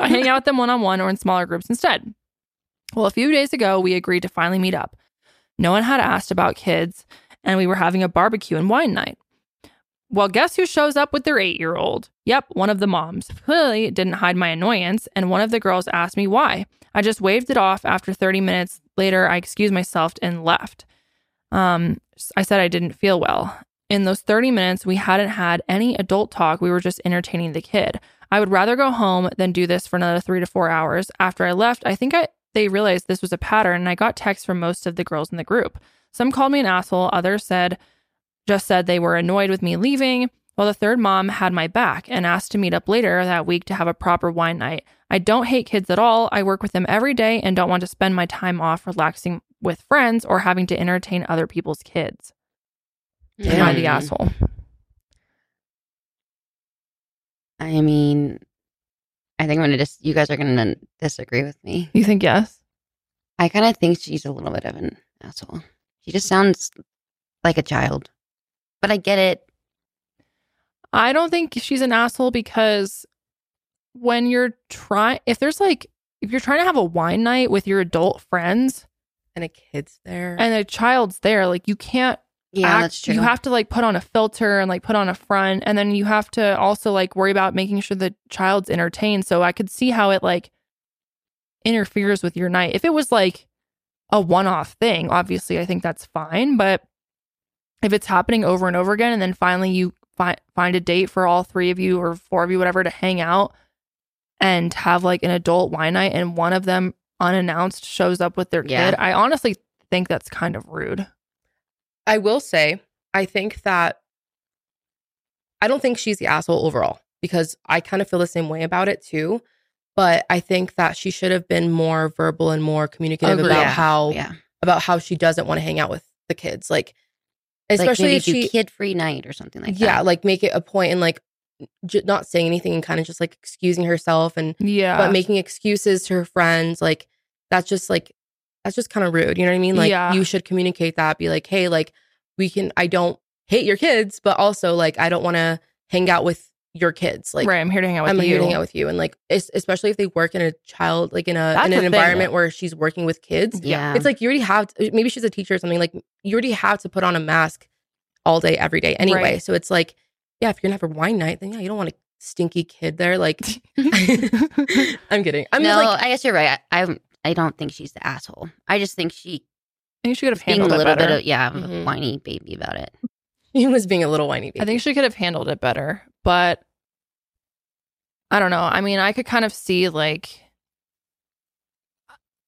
I hang out with them one-on-one or in smaller groups instead. Well, a few days ago, we agreed to finally meet up. No one had asked about kids, and we were having a barbecue and wine night. Well, guess who shows up with their eight-year-old? Yep, one of the moms. Clearly didn't hide my annoyance, and one of the girls asked me why. I just waved it off. After thirty minutes later, I excused myself and left. Um, I said I didn't feel well. In those thirty minutes, we hadn't had any adult talk. We were just entertaining the kid. I would rather go home than do this for another three to four hours. After I left, I think I, they realized this was a pattern, and I got texts from most of the girls in the group. Some called me an asshole. Others said, just said they were annoyed with me leaving. Well, the third mom had my back and asked to meet up later that week to have a proper wine night. I don't hate kids at all. I work with them every day and don't want to spend my time off relaxing with friends or having to entertain other people's kids. Damn. Am I the asshole? I mean, I think I'm gonna dis- you guys are gonna disagree with me. You think yes? I kind of think she's a little bit of an asshole. She just sounds like a child, but I get it. I don't think she's an asshole because when you're trying, if there's like, if you're trying to have a wine night with your adult friends. And a kid's there. And a child's there. Like, you can't. Yeah, act, that's true. You have to, like, put on a filter and, like, put on a front. And then you have to also, like, worry about making sure the child's entertained. So I could see how it, like, interferes with your night. If it was, like, a one-off thing, obviously, I think that's fine. But if it's happening over and over again and then finally you fi- find a date for all three of you or four of you, whatever, to hang out and have, like, an adult wine night and one of them unannounced shows up with their kid. Yeah. I honestly think that's kind of rude. I will say, I think that I don't think she's the asshole overall because I kind of feel the same way about it too. But I think that she should have been more verbal and more communicative Agreed. about yeah. how yeah. about how she doesn't want to hang out with the kids. Like, especially like if she kid free night or something like yeah, that. Yeah, like make it a point and like j- not saying anything and kind of just like excusing herself and yeah, but making excuses to her friends like. That's just like, that's just kind of rude. You know what I mean? Like, yeah. you should communicate that. Be like, hey, like, we can, I don't hate your kids, but also, like, I don't want to hang out with your kids. Like, right, I'm here to hang out with I'm you. I'm here to hang out with you. And, like, it's, especially if they work in a child, like, in a that's in an environment thing. Where she's working with kids. Yeah. It's like, you already have, to, maybe she's a teacher or something. Like, you already have to put on a mask all day, every day anyway. Right. So it's like, yeah, if you're going to have a wine night, then yeah, you don't want a stinky kid there. Like, I'm kidding. I'm no, like, I guess you're right. I, I'm, I don't think she's the asshole. I just think she, I think she could have handled a little it better. Bit of, yeah, mm-hmm. whiny baby about it. He was being a little whiny baby. I think she could have handled it better, but I don't know. I mean, I could kind of see like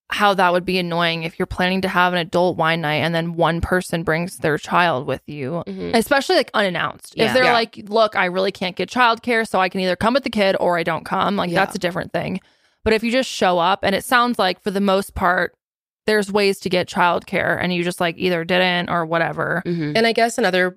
how that would be annoying if you're planning to have an adult wine night and then one person brings their child with you, mm-hmm. especially like unannounced. Yeah. If they're yeah. like, look, I really can't get childcare, so I can either come with the kid or I don't come. Like yeah. that's a different thing. But if you just show up, and it sounds like for the most part, there's ways to get childcare, and you just like either didn't or whatever. Mm-hmm. And I guess another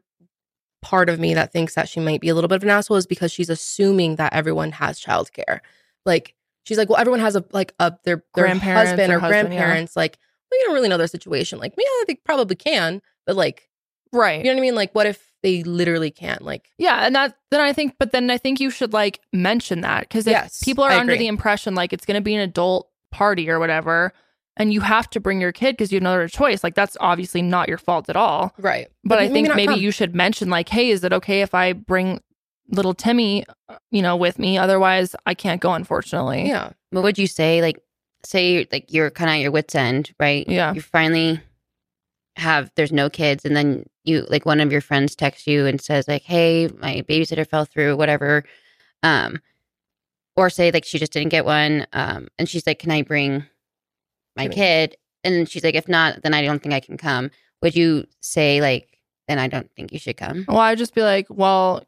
part of me that thinks that she might be a little bit of an asshole is because she's assuming that everyone has childcare. Like she's like, well, everyone has a like a their, their husband or husband, grandparents. Yeah. Like, well, you don't really know their situation. Like, yeah, they probably can, but like, right? You know what I mean? Like, what if they literally can't? Like, yeah, and that then I think, but then I think you should like mention that because yes, people are under the impression like it's going to be an adult party or whatever, and you have to bring your kid because you have no other choice. Like that's obviously not your fault at all, right? But, but I think maybe come. you should mention like, hey, is it okay if I bring little Timmy, you know, with me? Otherwise, I can't go. Unfortunately, yeah. What would you say? Like, say like you're kind of at your wit's end, right? Yeah, you finally have there's no kids, and then you like one of your friends texts you and says like, hey, my babysitter fell through, whatever, um or say like she just didn't get one, um and she's like, can I bring my kid? And she's like, if not, then I don't think I can come. Would you say like, then I don't think you should come? Well, I'd just be like, well,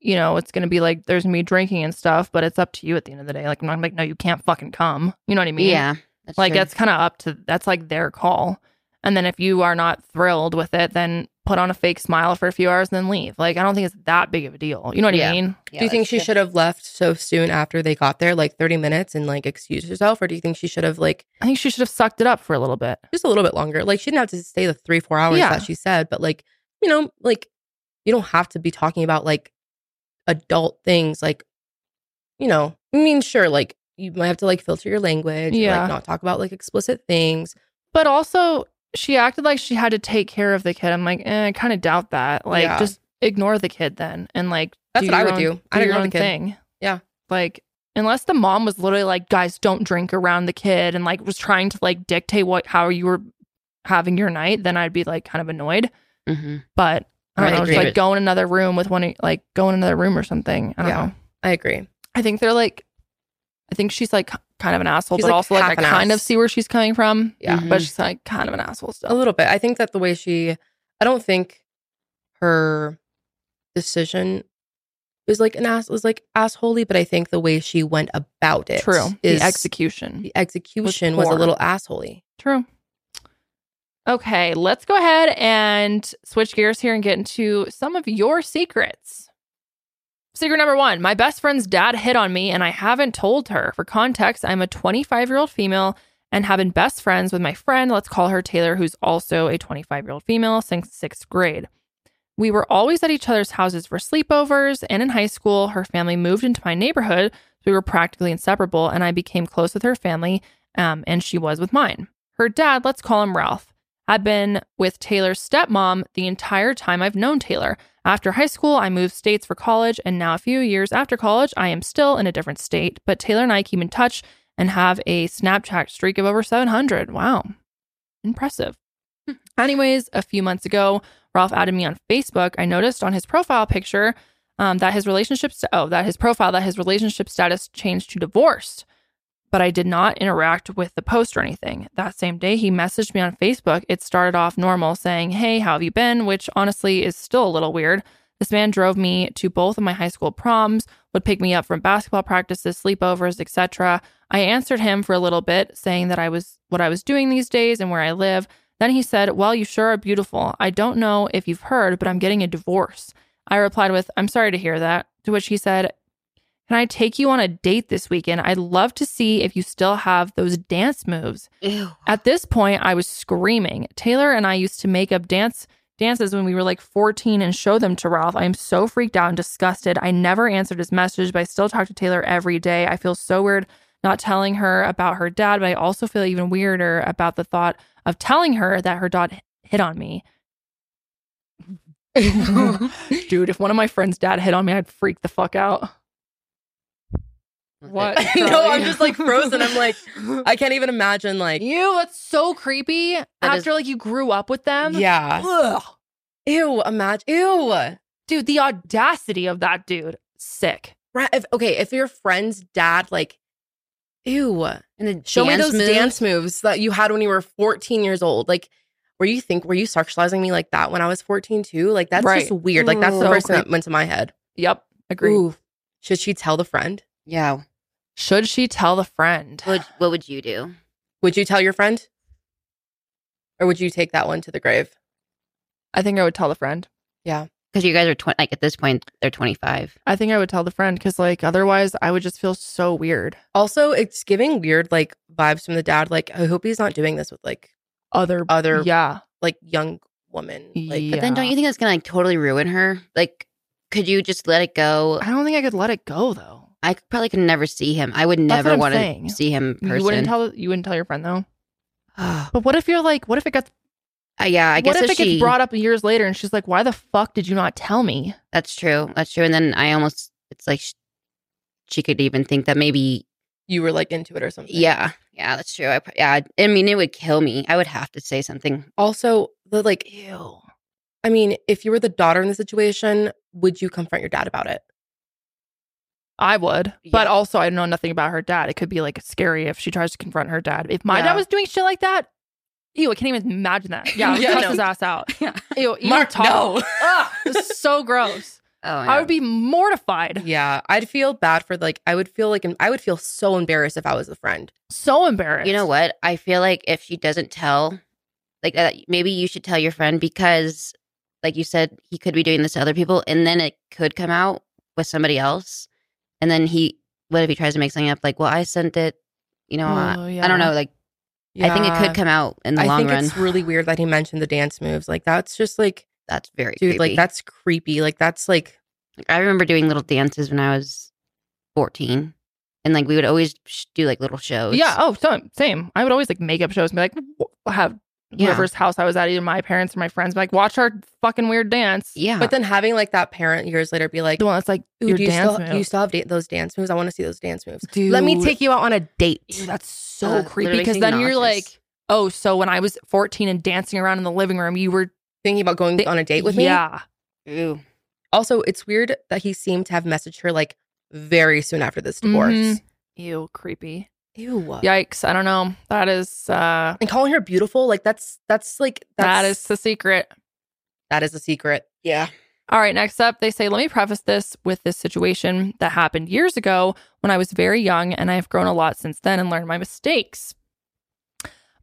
you know, it's gonna be like there's me drinking and stuff, but it's up to you at the end of the day. Like I'm not like, no, you can't fucking come, you know what I mean? Yeah. That's like, true. That's kind of up to, that's like their call. And then if you are not thrilled with it, then put on a fake smile for a few hours and then leave. Like, I don't think it's that big of a deal. You know what yeah. I mean? Yeah, do you think she should have left so soon after they got there, like thirty minutes, and like excused herself? Or do you think she should have like... I think she should have sucked it up for a little bit. Just a little bit longer. Like, she didn't have to stay the three, four hours yeah. that she said. But like, you know, like, you don't have to be talking about like adult things. Like, you know, I mean, sure, like you might have to like filter your language. Yeah. And, like, not talk about like explicit things. But also... she acted like she had to take care of the kid. I'm like, eh, I kind of doubt that. Like, yeah. just ignore the kid then. And like, that's what I would own, do. I do your own the thing. Yeah. Like, unless the mom was literally like, guys, don't drink around the kid, and like was trying to like dictate what, how you were having your night, then I'd be like kind of annoyed. Mm-hmm. But I don't I know, just like go in another room with one, like go in another room or something. I don't yeah, know. I agree. I think they're like, I think she's like kind of an asshole, she's but like also like I kind ass. Of see where she's coming from. Yeah. Mm-hmm. But she's like kind of an asshole still. A little bit. I think that the way she, I don't think her decision is like an ass, was like assholey, but I think the way she went about it. True. Is, the execution. The execution was, was a little assholey. True. Okay. Let's go ahead and switch gears here and get into some of your secrets. Secret number one, my best friend's dad hit on me and I haven't told her. For context, I'm a twenty-five-year-old female and have been best friends with my friend, let's call her Taylor, who's also a twenty-five-year-old female, since sixth grade. We were always at each other's houses for sleepovers, and in high school, her family moved into my neighborhood, so we were practically inseparable, and I became close with her family, um, and she was with mine. Her dad, let's call him Ralph, had been with Taylor's stepmom the entire time I've known Taylor. After high school, I moved states for college, and now a few years after college, I am still in a different state, but Taylor and I keep in touch and have a Snapchat streak of over seven hundred. Wow. Impressive. Anyways, a few months ago, Ralph added me on Facebook. I noticed on his profile picture um, that his relationship st- oh, that his profile, that his relationship status changed to divorced, but I did not interact with the post or anything. That same day, he messaged me on Facebook. It started off normal, saying, hey, how have you been? Which honestly is still a little weird. This man drove me to both of my high school proms, would pick me up from basketball practices, sleepovers, et cetera. I answered him for a little bit, saying that I was what I was doing these days and where I live. Then he said, well, you sure are beautiful. I don't know if you've heard, but I'm getting a divorce. I replied with, I'm sorry to hear that, to which he said, can I take you on a date this weekend? I'd love to see if you still have those dance moves. Ew. At this point, I was screaming. Taylor and I used to make up dance dances when we were like fourteen and show them to Ralph. I am so freaked out and disgusted. I never answered his message, but I still talk to Taylor every day. I feel so weird not telling her about her dad, but I also feel even weirder about the thought of telling her that her dad hit on me. Dude, if one of my friends' dad hit on me, I'd freak the fuck out. What? I know, I'm just like frozen. I'm like, I can't even imagine. Like, ew, that's so creepy. That After is, like you grew up with them. Yeah. Ugh. Ew, imagine. Ew. Dude, the audacity of that dude. Sick. Right. If, okay, if your friend's dad, like, ew. And then show me those moves. dance moves that you had when you were fourteen years old. Like, were you think, were you sexualizing me like that when I was fourteen too? Like, that's right. just weird. Like, that's Ooh, the first thing that went to my head. Yep. Agreed. Ooh. Should she tell the friend? Yeah. Should she tell the friend? What, what would you do? Would you tell your friend? Or would you take that one to the grave? I think I would tell the friend. Yeah. Because you guys are, tw- like, at this point, they're twenty-five. I think I would tell the friend because, like, otherwise I would just feel so weird. Also, it's giving weird, like, vibes from the dad. Like, I hope he's not doing this with, like, other, other, yeah, like, young woman. Like, yeah. But then don't you think that's going to, like, totally ruin her? Like, could you just let it go? I don't think I could let it go, though. I probably could never see him. I would never want to see him in person. You wouldn't tell, you wouldn't tell your friend, though? But what if you're like, what if it gets... Uh, yeah, I guess if, if she, it gets brought up years later and she's like, why the fuck did you not tell me? That's true. That's true. And then I almost... It's like she, she could even think that maybe... You were like into it or something. Yeah. Yeah, that's true. I, yeah, I mean, it would kill me. I would have to say something. Also, the like, ew. I mean, if you were the daughter in the situation, would you confront your dad about it? I would, yeah. But also I know nothing about her dad. It could be like scary if she tries to confront her dad. If my yeah. dad was doing shit like that, ew, I can't even imagine that. Yeah, yeah, no. His ass out. Yeah. Ew, Mark, talk. no. Ugh, it's so gross. Oh, yeah. I would be mortified. Yeah, I'd feel bad for like I would feel like I would feel so embarrassed if I was the friend. So embarrassed. You know what? I feel like if she doesn't tell, like uh, maybe you should tell your friend because, like you said, he could be doing this to other people, and then it could come out with somebody else, and then he, what if he tries to make something up? Like, well, I sent it. You know, oh, yeah. I don't know. Like, yeah. I think it could come out in the I long run. I think it's really weird that he mentioned the dance moves. Like, that's just like. That's very Dude, creepy. Like, that's creepy. Like, that's, like... I remember doing little dances when I was fourteen. And, like, we would always sh- do, like, little shows. Yeah. Oh, same. I would always, like, make up shows and be like, have whoever's yeah. house I was at, either my parents or my friends, be like, watch our fucking weird dance. Yeah. But then having, like, that parent years later be like... The one that's like, your do, you dance still, do you still have da- those dance moves? I want to see those dance moves. Dude. Let me take you out on a date. Dude, that's so uh, creepy. Because then nauseous. You're like, oh, so when I was fourteen and dancing around in the living room, you were... Thinking about going they, on a date with me? Yeah. Ew. Also, it's weird that he seemed to have messaged her like very soon after this divorce. Mm-hmm. Ew, creepy. Ew. Yikes. I don't know. That is... Uh, and calling her beautiful, like that's, that's like... That's, that is the secret. That is the secret. Yeah. All right. Next up, they say, let me preface this with this situation that happened years ago when I was very young and I've grown a lot since then and learned my mistakes.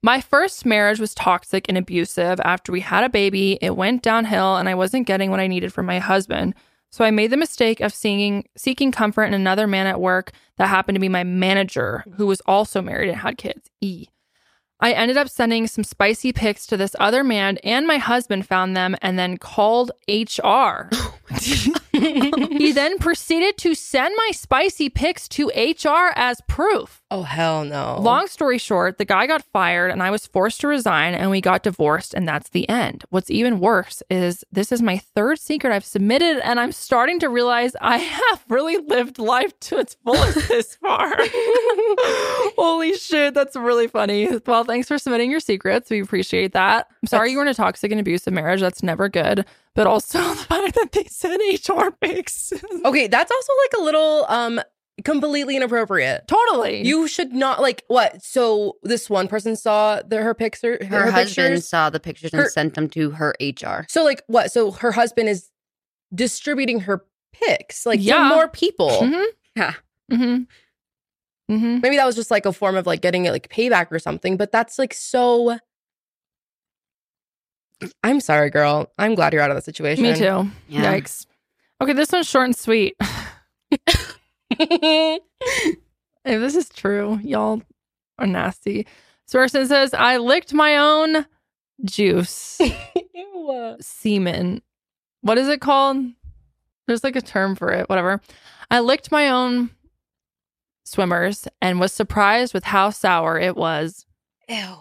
My first marriage was toxic and abusive. After we had a baby, it went downhill and I wasn't getting what I needed from my husband. So I made the mistake of seeking, seeking comfort in another man at work that happened to be my manager, who was also married and had kids. E. I ended up sending some spicy pics to this other man and my husband found them and then called H R. He then proceeded to send my spicy pics to H R as proof. Oh, hell no. Long story short, the guy got fired and I was forced to resign and we got divorced and that's the end. What's even worse is this is my third secret I've submitted and I'm starting to realize I have really lived life to its fullest this far. Holy shit, that's really funny. Well, thanks for submitting your secrets. We appreciate that. I'm sorry that's- you were in a toxic and abusive marriage. That's never good. But also the fact that they said H R pics. Okay, that's also like a little um completely inappropriate. Totally. You should not like what? So this one person saw the, her pics. Her, her, her husband pictures? Saw the pictures and her, sent them to her H R. So like what? So her husband is distributing her pics like yeah. to more people. Mm-hmm. Yeah. Mm-hmm. Mm-hmm. Maybe that was just like a form of like getting it like payback or something. But that's like so. I'm sorry, girl. I'm glad you're out of that situation. Me too. Yeah. Yikes. Okay, this one's short and sweet. If this is true, y'all are nasty. This person says, I licked my own juice. Ew. Semen. What is it called? There's like a term for it. Whatever. I licked my own swimmers and was surprised with how sour it was. Ew.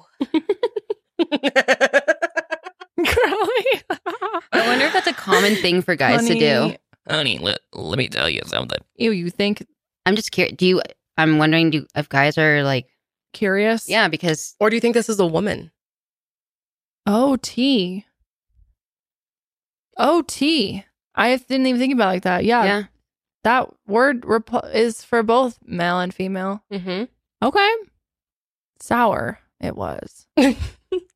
Carly. I wonder if that's a common thing for guys honey, to do. Honey, let, let me tell you something. Ew, you think? I'm just curious. Do you? I'm wondering do if guys are like curious. Yeah, because or do you think this is a woman? Oh, T. Oh, T. I didn't even think about it like that. Yeah, yeah. That word rep- is for both male and female. Mm-hmm. Okay. Sour. It was.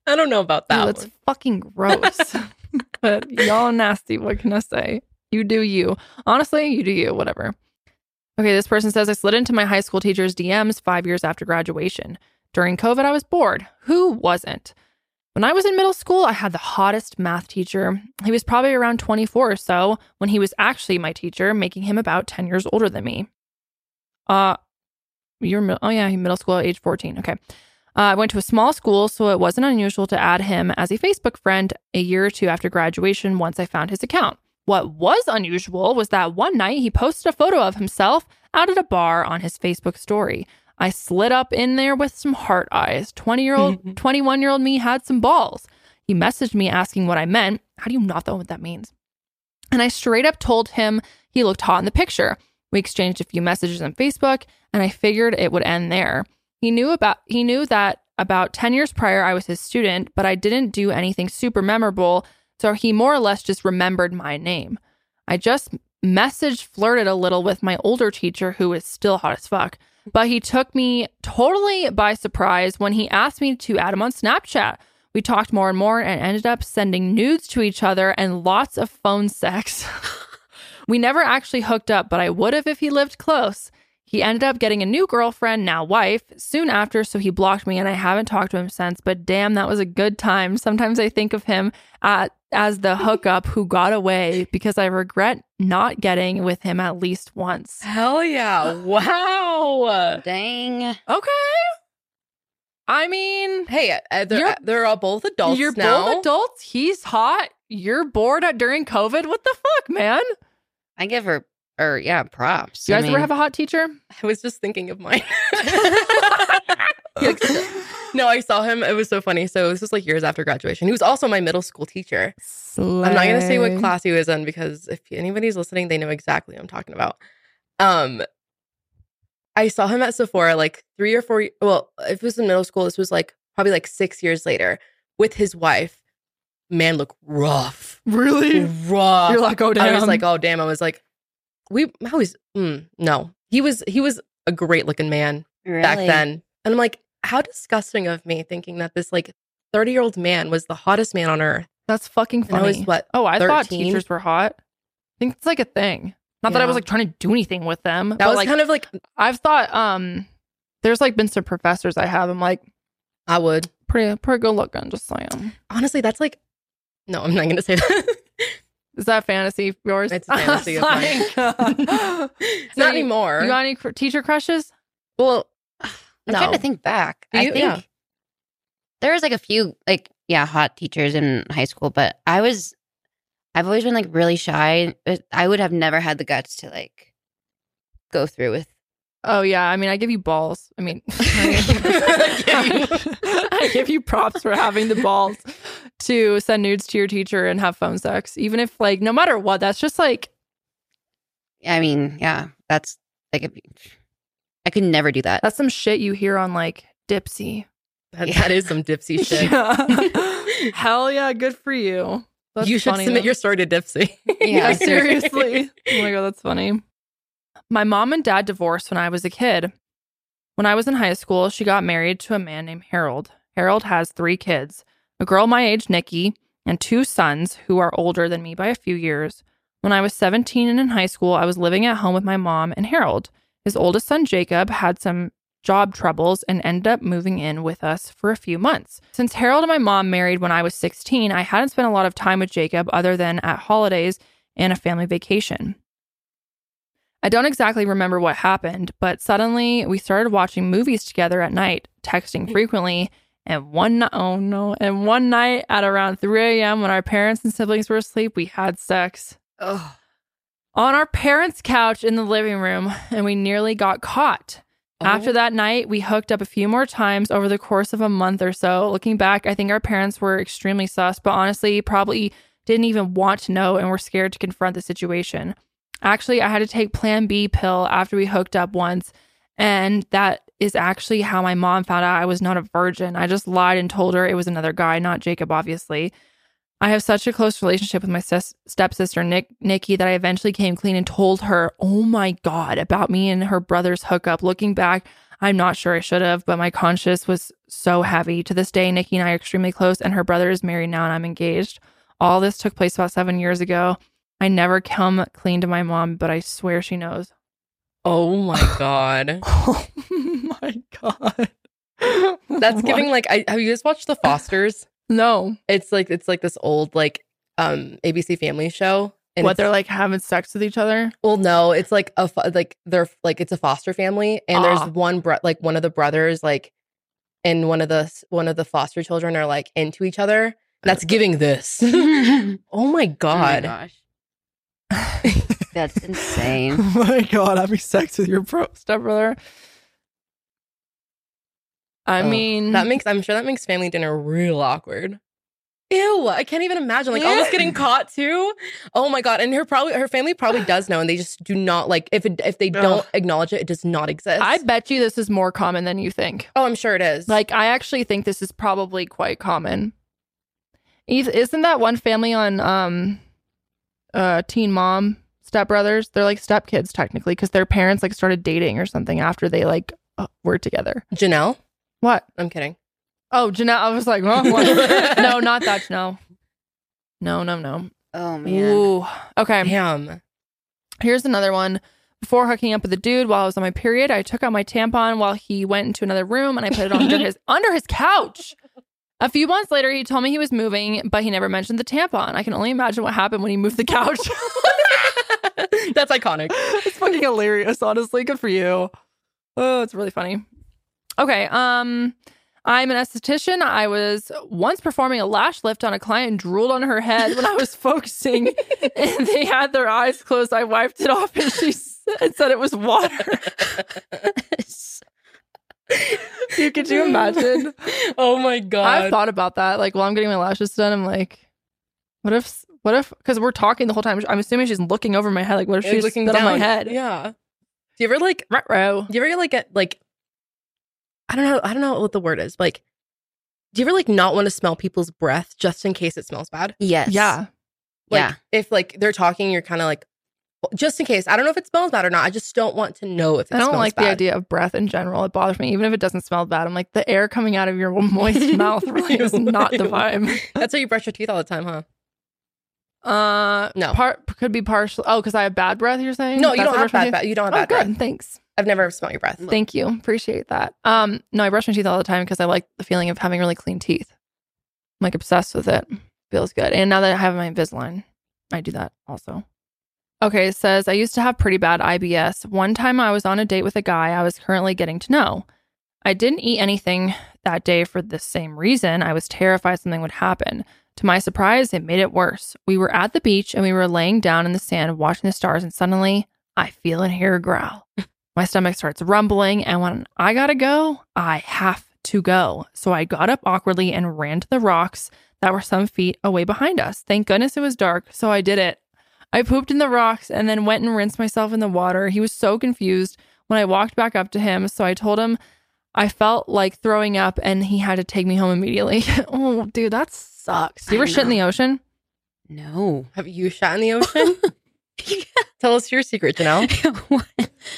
I don't know about that. Ew, that's one. Fucking gross. But y'all are nasty. What can I say? You do you. Honestly, you do you. Whatever. Okay, this person says, I slid into my high school teacher's D Ms five years after graduation. During COVID, I was bored. Who wasn't? When I was in middle school, I had the hottest math teacher. He was probably around twenty-four or so when he was actually my teacher, making him about ten years older than me. Uh, you're Oh, yeah, middle school at age fourteen. Okay. Uh, I went to a small school, so it wasn't unusual to add him as a Facebook friend a year or two after graduation once I found his account. What was unusual was that one night he posted a photo of himself out at a bar on his Facebook story. I slid up in there with some heart eyes. twenty-year-old, mm-hmm. twenty-one-year-old me had some balls. He messaged me asking what I meant. How do you not know what that means? And I straight up told him he looked hot in the picture. We exchanged a few messages on Facebook, and I figured it would end there. He knew about he knew that about ten years prior I was his student, but I didn't do anything super memorable, so he more or less just remembered my name. I just message flirted a little with my older teacher, who is still hot as fuck, but he took me totally by surprise when he asked me to add him on Snapchat. We talked more and more and ended up sending nudes to each other and lots of phone sex. We never actually hooked up, but I would have if he lived close. He ended up getting a new girlfriend, now wife, soon after, so he blocked me and I haven't talked to him since, but damn, that was a good time. Sometimes I think of him at, as the hookup who got away because I regret not getting with him at least once. Hell yeah. Wow. Dang. Okay. I mean... Hey, uh, they're, uh, they're all both adults you're now. You're both adults. He's hot. You're bored at, during COVID. What the fuck, man? I give her... Or yeah, props. You guys I mean, ever have a hot teacher? I was just thinking of mine. No, I saw him. It was so funny. So this was like years after graduation. He was also my middle school teacher. Slay. I'm not going to say what class he was in because if anybody's listening, they know exactly what I'm talking about. Um, I saw him at Sephora like three or four. Well, if it was in middle school, this was like probably like six years later with his wife. Man, look rough. Really? Rough. You're like, oh, damn. I was like, oh, damn. I was like, We I was mm, no. He was he was a great looking man really? back then, and I'm like, how disgusting of me thinking that this like thirty year old man was the hottest man on earth. That's fucking funny. And I was, what, oh, I thirteen? Thought teachers were hot. I think it's like a thing. Not yeah. that I was like trying to do anything with them. That but, was like, kind of like I've thought. Um, there's like been some professors I have. I'm like, I would pretty pretty good looking. Just saying. Honestly, that's like, no, I'm not gonna say that. Is that fantasy of yours? It's a fantasy of mine. It's not anymore. You got any cr- teacher crushes? Well, I'm no. trying to think back. You, I think yeah. there was like a few, like, yeah, hot teachers in high school, but I was, I've always been like really shy. I would have never had the guts to like go through with. Oh, yeah. I mean, I give you balls. I mean, I, give you, I give you props for having the balls to send nudes to your teacher and have phone sex. Even if, like, no matter what, that's just like. I mean, yeah, that's like, a, I could never do that. That's some shit you hear on like Dipsea. That, yeah. that is some Dipsea shit. Yeah. Hell yeah. Good for you. That's you should funny, submit though. Your story to Dipsea. Yeah, yeah seriously. Oh my God, that's funny. My mom and dad divorced when I was a kid. When I was in high school, she got married to a man named Harold. Harold has three kids, a girl my age, Nikki, and two sons who are older than me by a few years. When I was seventeen and in high school, I was living at home with my mom and Harold. His oldest son, Jacob, had some job troubles and ended up moving in with us for a few months. Since Harold and my mom married when I was sixteen, I hadn't spent a lot of time with Jacob other than at holidays and a family vacation. I don't exactly remember what happened, but suddenly we started watching movies together at night, texting frequently, and one night, oh no, and one night at around three a.m. when our parents and siblings were asleep, we had sex. Ugh. On our parents' couch in the living room, and we nearly got caught. Oh. After that night, we hooked up a few more times over the course of a month or so. Looking back, I think our parents were extremely sus, but honestly, probably didn't even want to know and were scared to confront the situation. Actually, I had to take Plan B pill after we hooked up once, and that is actually how my mom found out I was not a virgin. I just lied and told her it was another guy, not Jacob, obviously. I have such a close relationship with my ses- stepsister, Nick- Nikki, that I eventually came clean and told her, oh my God, about me and her brother's hookup. Looking back, I'm not sure I should have, but my conscience was so heavy. To this day, Nikki and I are extremely close, and her brother is married now, and I'm engaged. All this took place about seven years ago. I never come clean to my mom, but I swear she knows. Oh my God. Oh my God. That's giving like, I, have you guys watched The Fosters? No. It's like, it's like this old like um, A B C Family show. And what, they're like having sex with each other? Well, no, it's like, a like they're like, it's a foster family. And ah. there's one, bro- like one of the brothers, like, and one of the, one of the foster children are like into each other. That's giving this. Oh my God. Oh my gosh. That's insane. Oh my God, having sex with your bro- stepbrother. I oh, mean, that makes I'm sure that makes family dinner real awkward. Ew, I can't even imagine. Like yeah. almost getting caught too. Oh my God, and her probably her family probably does know, and they just do not like if it, if they Ugh. don't acknowledge it, it does not exist. I bet you this is more common than you think. Oh, I'm sure it is. Like I actually think this is probably quite common. Isn't that one family on um? Uh, Teen Mom, stepbrothers? They're like stepkids technically because their parents like started dating or something after they like uh, were together. Janelle? What? I'm kidding. Oh, Janelle. I was like, wrong one. No, not that Janelle. No, no, no. Oh man. Ooh. Okay. Damn. Here's another one. Before hooking up with a dude while I was on my period, I took out my tampon while he went into another room and I put it under his under his couch. A few months later, he told me he was moving, but he never mentioned the tampon. I can only imagine what happened when he moved the couch. That's iconic. It's fucking hilarious, honestly. Good for you. Oh, it's really funny. Okay. Um, I'm an esthetician. I was once performing a lash lift on a client and drooled on her head when I was focusing, and they had their eyes closed. I wiped it off, and she said it was water. Dude, could you imagine? Oh my God. I've thought about that. Like, while I'm getting my lashes done, I'm like, what if, what if, because we're talking the whole time. I'm assuming she's looking over my head. Like, what if she's looking down on my head? Yeah. Do you ever like, Ruh-roh. do you ever like get like, I don't know, I don't know what the word is. Like, do you ever like not want to smell people's breath just in case it smells bad? Yes. Yeah. Like, yeah. If like they're talking, you're kind of like, just in case. I don't know if it smells bad or not. I just don't want to know if it smells bad. I don't like bad. The idea of breath in general. It bothers me. Even if it doesn't smell bad, I'm like, the air coming out of your moist mouth really is not the vibe. That's how you brush your teeth all the time, huh? Uh, no. Part, could be partial. Oh, because I have bad breath, you're saying? No, That's you don't have bad breath. You don't have oh, bad good. breath. good. Thanks. I've never smelled your breath. Thank you. Appreciate that. Um, No, I brush my teeth all the time because I like the feeling of having really clean teeth. I'm like obsessed with it. Feels good. And now that I have my Invisalign, I do that also. Okay, it says, I used to have pretty bad I B S. One time I was on a date with a guy I was currently getting to know. I didn't eat anything that day for the same reason. I was terrified something would happen. To my surprise, it made it worse. We were at the beach and we were laying down in the sand watching the stars, and suddenly I feel and hear a growl. My stomach starts rumbling, and when I gotta go, I have to go. So I got up awkwardly and ran to the rocks that were some feet away behind us. Thank goodness it was dark, so I did it. I pooped in the rocks and then went and rinsed myself in the water. He was so confused when I walked back up to him. So I told him I felt like throwing up and he had to take me home immediately. Oh, dude, that sucks. You ever shit in the ocean? No. Have you shot in the ocean? Yeah. Tell us your secret, Janelle.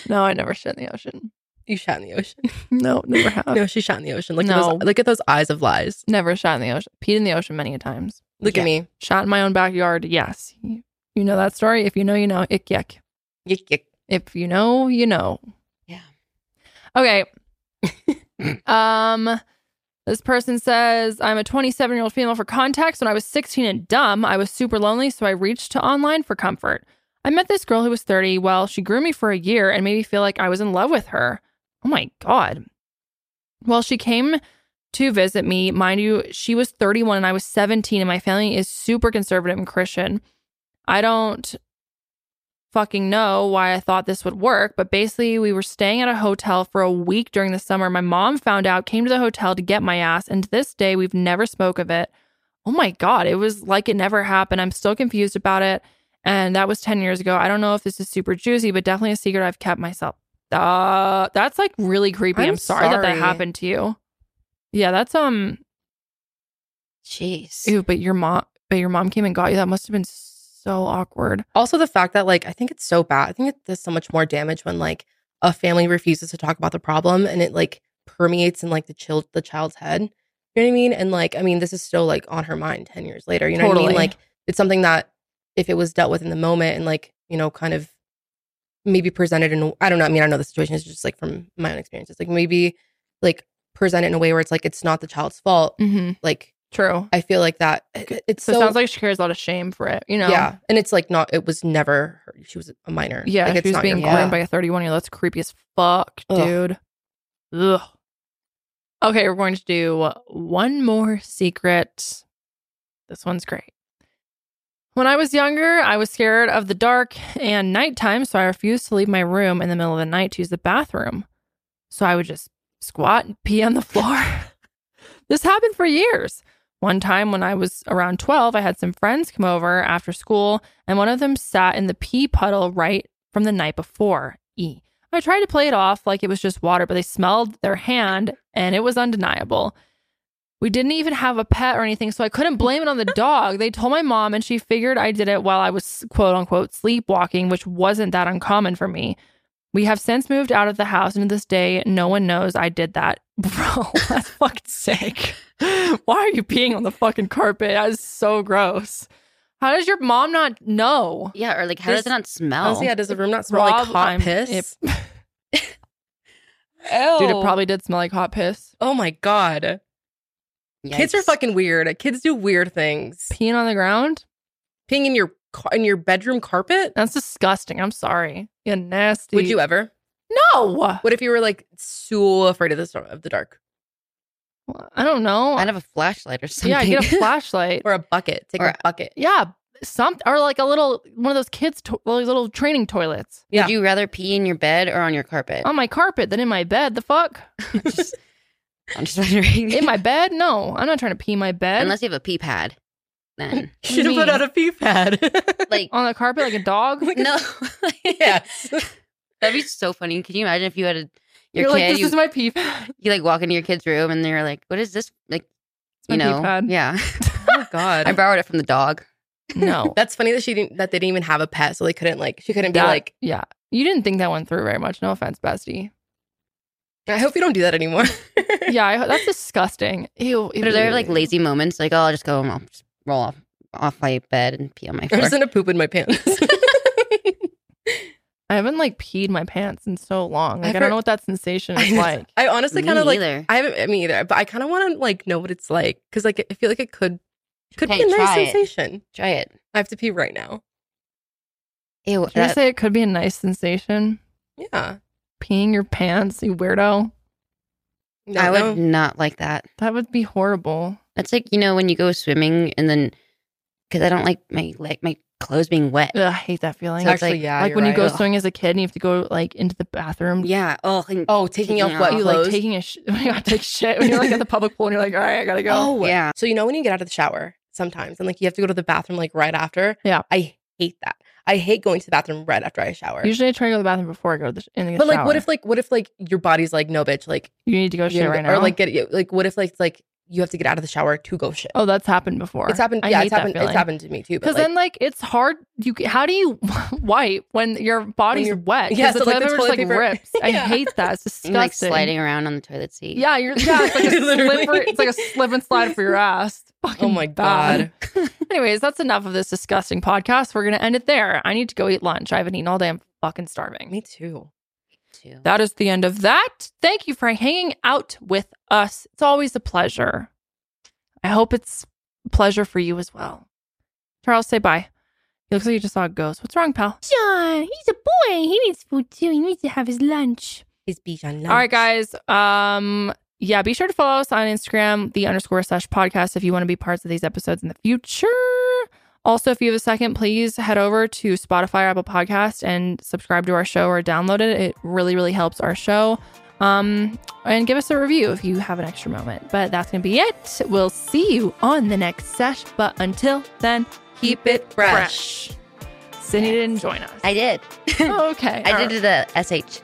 No, I never shit in the ocean. You shot in the ocean? No, never have. No, she shot in the ocean. Look, no. at, those, look at those eyes of lies. Never shot in the ocean. Peed in the ocean many a times. Look yeah. at me. Shot in my own backyard. Yes. You know that story? If you know, you know. Ick, yuck. Yick, yick. If you know, you know. Yeah. Okay. um, this person says, I'm a twenty-seven-year-old female. For context, when I was sixteen and dumb, I was super lonely, so I reached to online for comfort. I met this girl who was thirty. Well, she grew me for a year and made me feel like I was in love with her. Oh, my God. Well, she came to visit me. Mind you, she was thirty-one and I was seventeen, and my family is super conservative and Christian. I don't fucking know why I thought this would work, but basically we were staying at a hotel for a week during the summer. My mom found out, came to the hotel to get my ass, and to this day, we've never spoke of it. Oh my God, it was like it never happened. I'm still confused about it, and that was ten years ago. I don't know if this is super juicy, but definitely a secret I've kept myself. Uh, that's like really creepy. I'm, I'm sorry, sorry that that happened to you. Yeah, that's, um... Jeez. Ew, but your mom, but your mom came and got you. That must have been so... So awkward. Also, the fact that, like, I think it's so bad. I think it does so much more damage when, like, a family refuses to talk about the problem and it, like, permeates in, like, the child the child's head. You know what I mean? And, like, I mean, this is still, like, on her mind ten years later. You know totally. what I mean? Like, it's something that if it was dealt with in the moment and, like, you know, kind of maybe presented in, I don't know. I mean, I know the situation is just, like, from my own experiences. Like, maybe, like, present it in a way where it's, like, it's not the child's fault. Mm-hmm. Like, True. I feel like that. It, it's so, so it sounds like she carries a lot of shame for it, you know? Yeah. And it's like not, it was never, her, she was a minor. Yeah. Like, she it's was not being grown by a thirty-one year old. That's creepy as fuck, Ugh. dude. Ugh. Okay. We're going to do one more secret. This one's great. When I was younger, I was scared of the dark and nighttime. So I refused to leave my room in the middle of the night to use the bathroom. So I would just squat and pee on the floor. This happened for years. One time when I was around twelve, I had some friends come over after school, and one of them sat in the pee puddle right from the night before. E. I tried to play it off like it was just water, but they smelled their hand, and it was undeniable. We didn't even have a pet or anything, so I couldn't blame it on the dog. They told my mom, and she figured I did it while I was, quote-unquote, sleepwalking, which wasn't that uncommon for me. We have since moved out of the house, and to this day, no one knows I did that. Bro, that's fucking sick. Why are you peeing on the fucking carpet? That is so gross. How does your mom not know? Yeah, or like how does, does it not smell? Honestly, yeah, does the room not smell Rob, like hot I'm, piss? It, Ew. Dude, it probably did smell like hot piss. Oh my God. Yikes. Kids are fucking weird. Kids do weird things. Peeing on the ground? Peeing in your in your bedroom carpet? That's disgusting. I'm sorry. You're nasty. Would you ever? No. What if you were like so afraid of the, of the dark? Well, I don't know. I'd have a flashlight or something. Yeah, I'd get a flashlight. Or a bucket. Take or a bucket. Yeah. Some, or like a little, one of those kids, to- little training toilets. Yeah. Would you rather pee in your bed or on your carpet? On my carpet than in my bed. The fuck? I'm just, I'm just wondering. In my bed? No. I'm not trying to pee in my bed. Unless you have a pee pad. Then. You should have put out a pee pad. Like on the carpet like a dog? Like no. Yes. That'd be so funny. Can you imagine if you had a... Your You're kid, like, this you, is my pee pad. You like walk into your kid's room and they're like, what is this? Like, it's you my know, pee pad. Yeah. Oh God. I borrowed it from the dog. No. That's funny that she didn't, that they didn't even have a pet. So they couldn't like, she couldn't that, be like, yeah. You didn't think that went through very much. No offense, bestie. I hope you don't do that anymore. Yeah. I, that's disgusting. Ew. But ew. Are there like lazy moments? Like, oh, I'll just go and I'll just roll off, off my bed and pee on my floor. I'm just gonna poop in my pants. I haven't like peed my pants in so long. Like I've I don't heard, know what that sensation is I, like. I honestly kind of like. Either. I haven't. Me either. But I kind of want to like know what it's like because like I feel like it could could hey, be a nice it. sensation. Try it. I have to pee right now. Ew. Did that, you say it could be a nice sensation? Yeah. Peeing your pants, you weirdo. No, I no. would not like that. That would be horrible. That's like you know when you go swimming and then because I don't like my like my. clothes being wet. Ugh, I hate that feeling. So Actually, like, yeah, like when right. you go ugh. swimming as a kid and you have to go like into the bathroom. Yeah. Oh, oh, taking, taking off wet clothes. Like taking a sh- when you gotta take shit when you're like at the public pool and you're like, all right, I gotta go. Oh, yeah. So you know when you get out of the shower sometimes and like you have to go to the bathroom like right after. Yeah. I hate that. I hate going to the bathroom right after I shower. Usually I try to go to the bathroom before I go to the, sh- in the but, shower. But like, what if like, what if like your body's like, no, bitch, like you need to go shit right go, now, or like get like, what if like it's like. You have to get out of the shower to go shit. Oh, that's happened before. It's happened. I yeah, it's happened. It's happened to me too. Because like, then, like, it's hard. You how do you wipe when your body's when you're, wet? Yeah, so the like the toilet just, like, paper rips. Yeah. I hate that. It's disgusting. You're, like sliding around on the toilet seat. Yeah, you're. Yeah, it's like a slipper. It's like a slip and slide for your ass. Fucking oh my God. Anyways, that's enough of this disgusting podcast. We're gonna end it there. I need to go eat lunch. I haven't eaten all day. I'm fucking starving. Me too. Too. That is the end of that. Thank you for hanging out with us. It's always a pleasure. I hope it's a pleasure for you as well. Charles, say bye. He looks like you just saw a ghost. What's wrong, pal? John, he's a boy. He needs food too. He needs to have his lunch. His Bichon lunch. All right, guys. Um, yeah, be sure to follow us on Instagram, the underscore slash podcast, if you want to be parts of these episodes in the future. Also, if you have a second, please head over to Spotify or Apple Podcast and subscribe to our show or download it. It really, really helps our show. Um, and give us a review if you have an extra moment. But that's going to be it. We'll see you on the next sesh. But until then, keep it fresh. fresh. Sydney yes. didn't join us. I did. Oh, okay. I All did right. it at S H.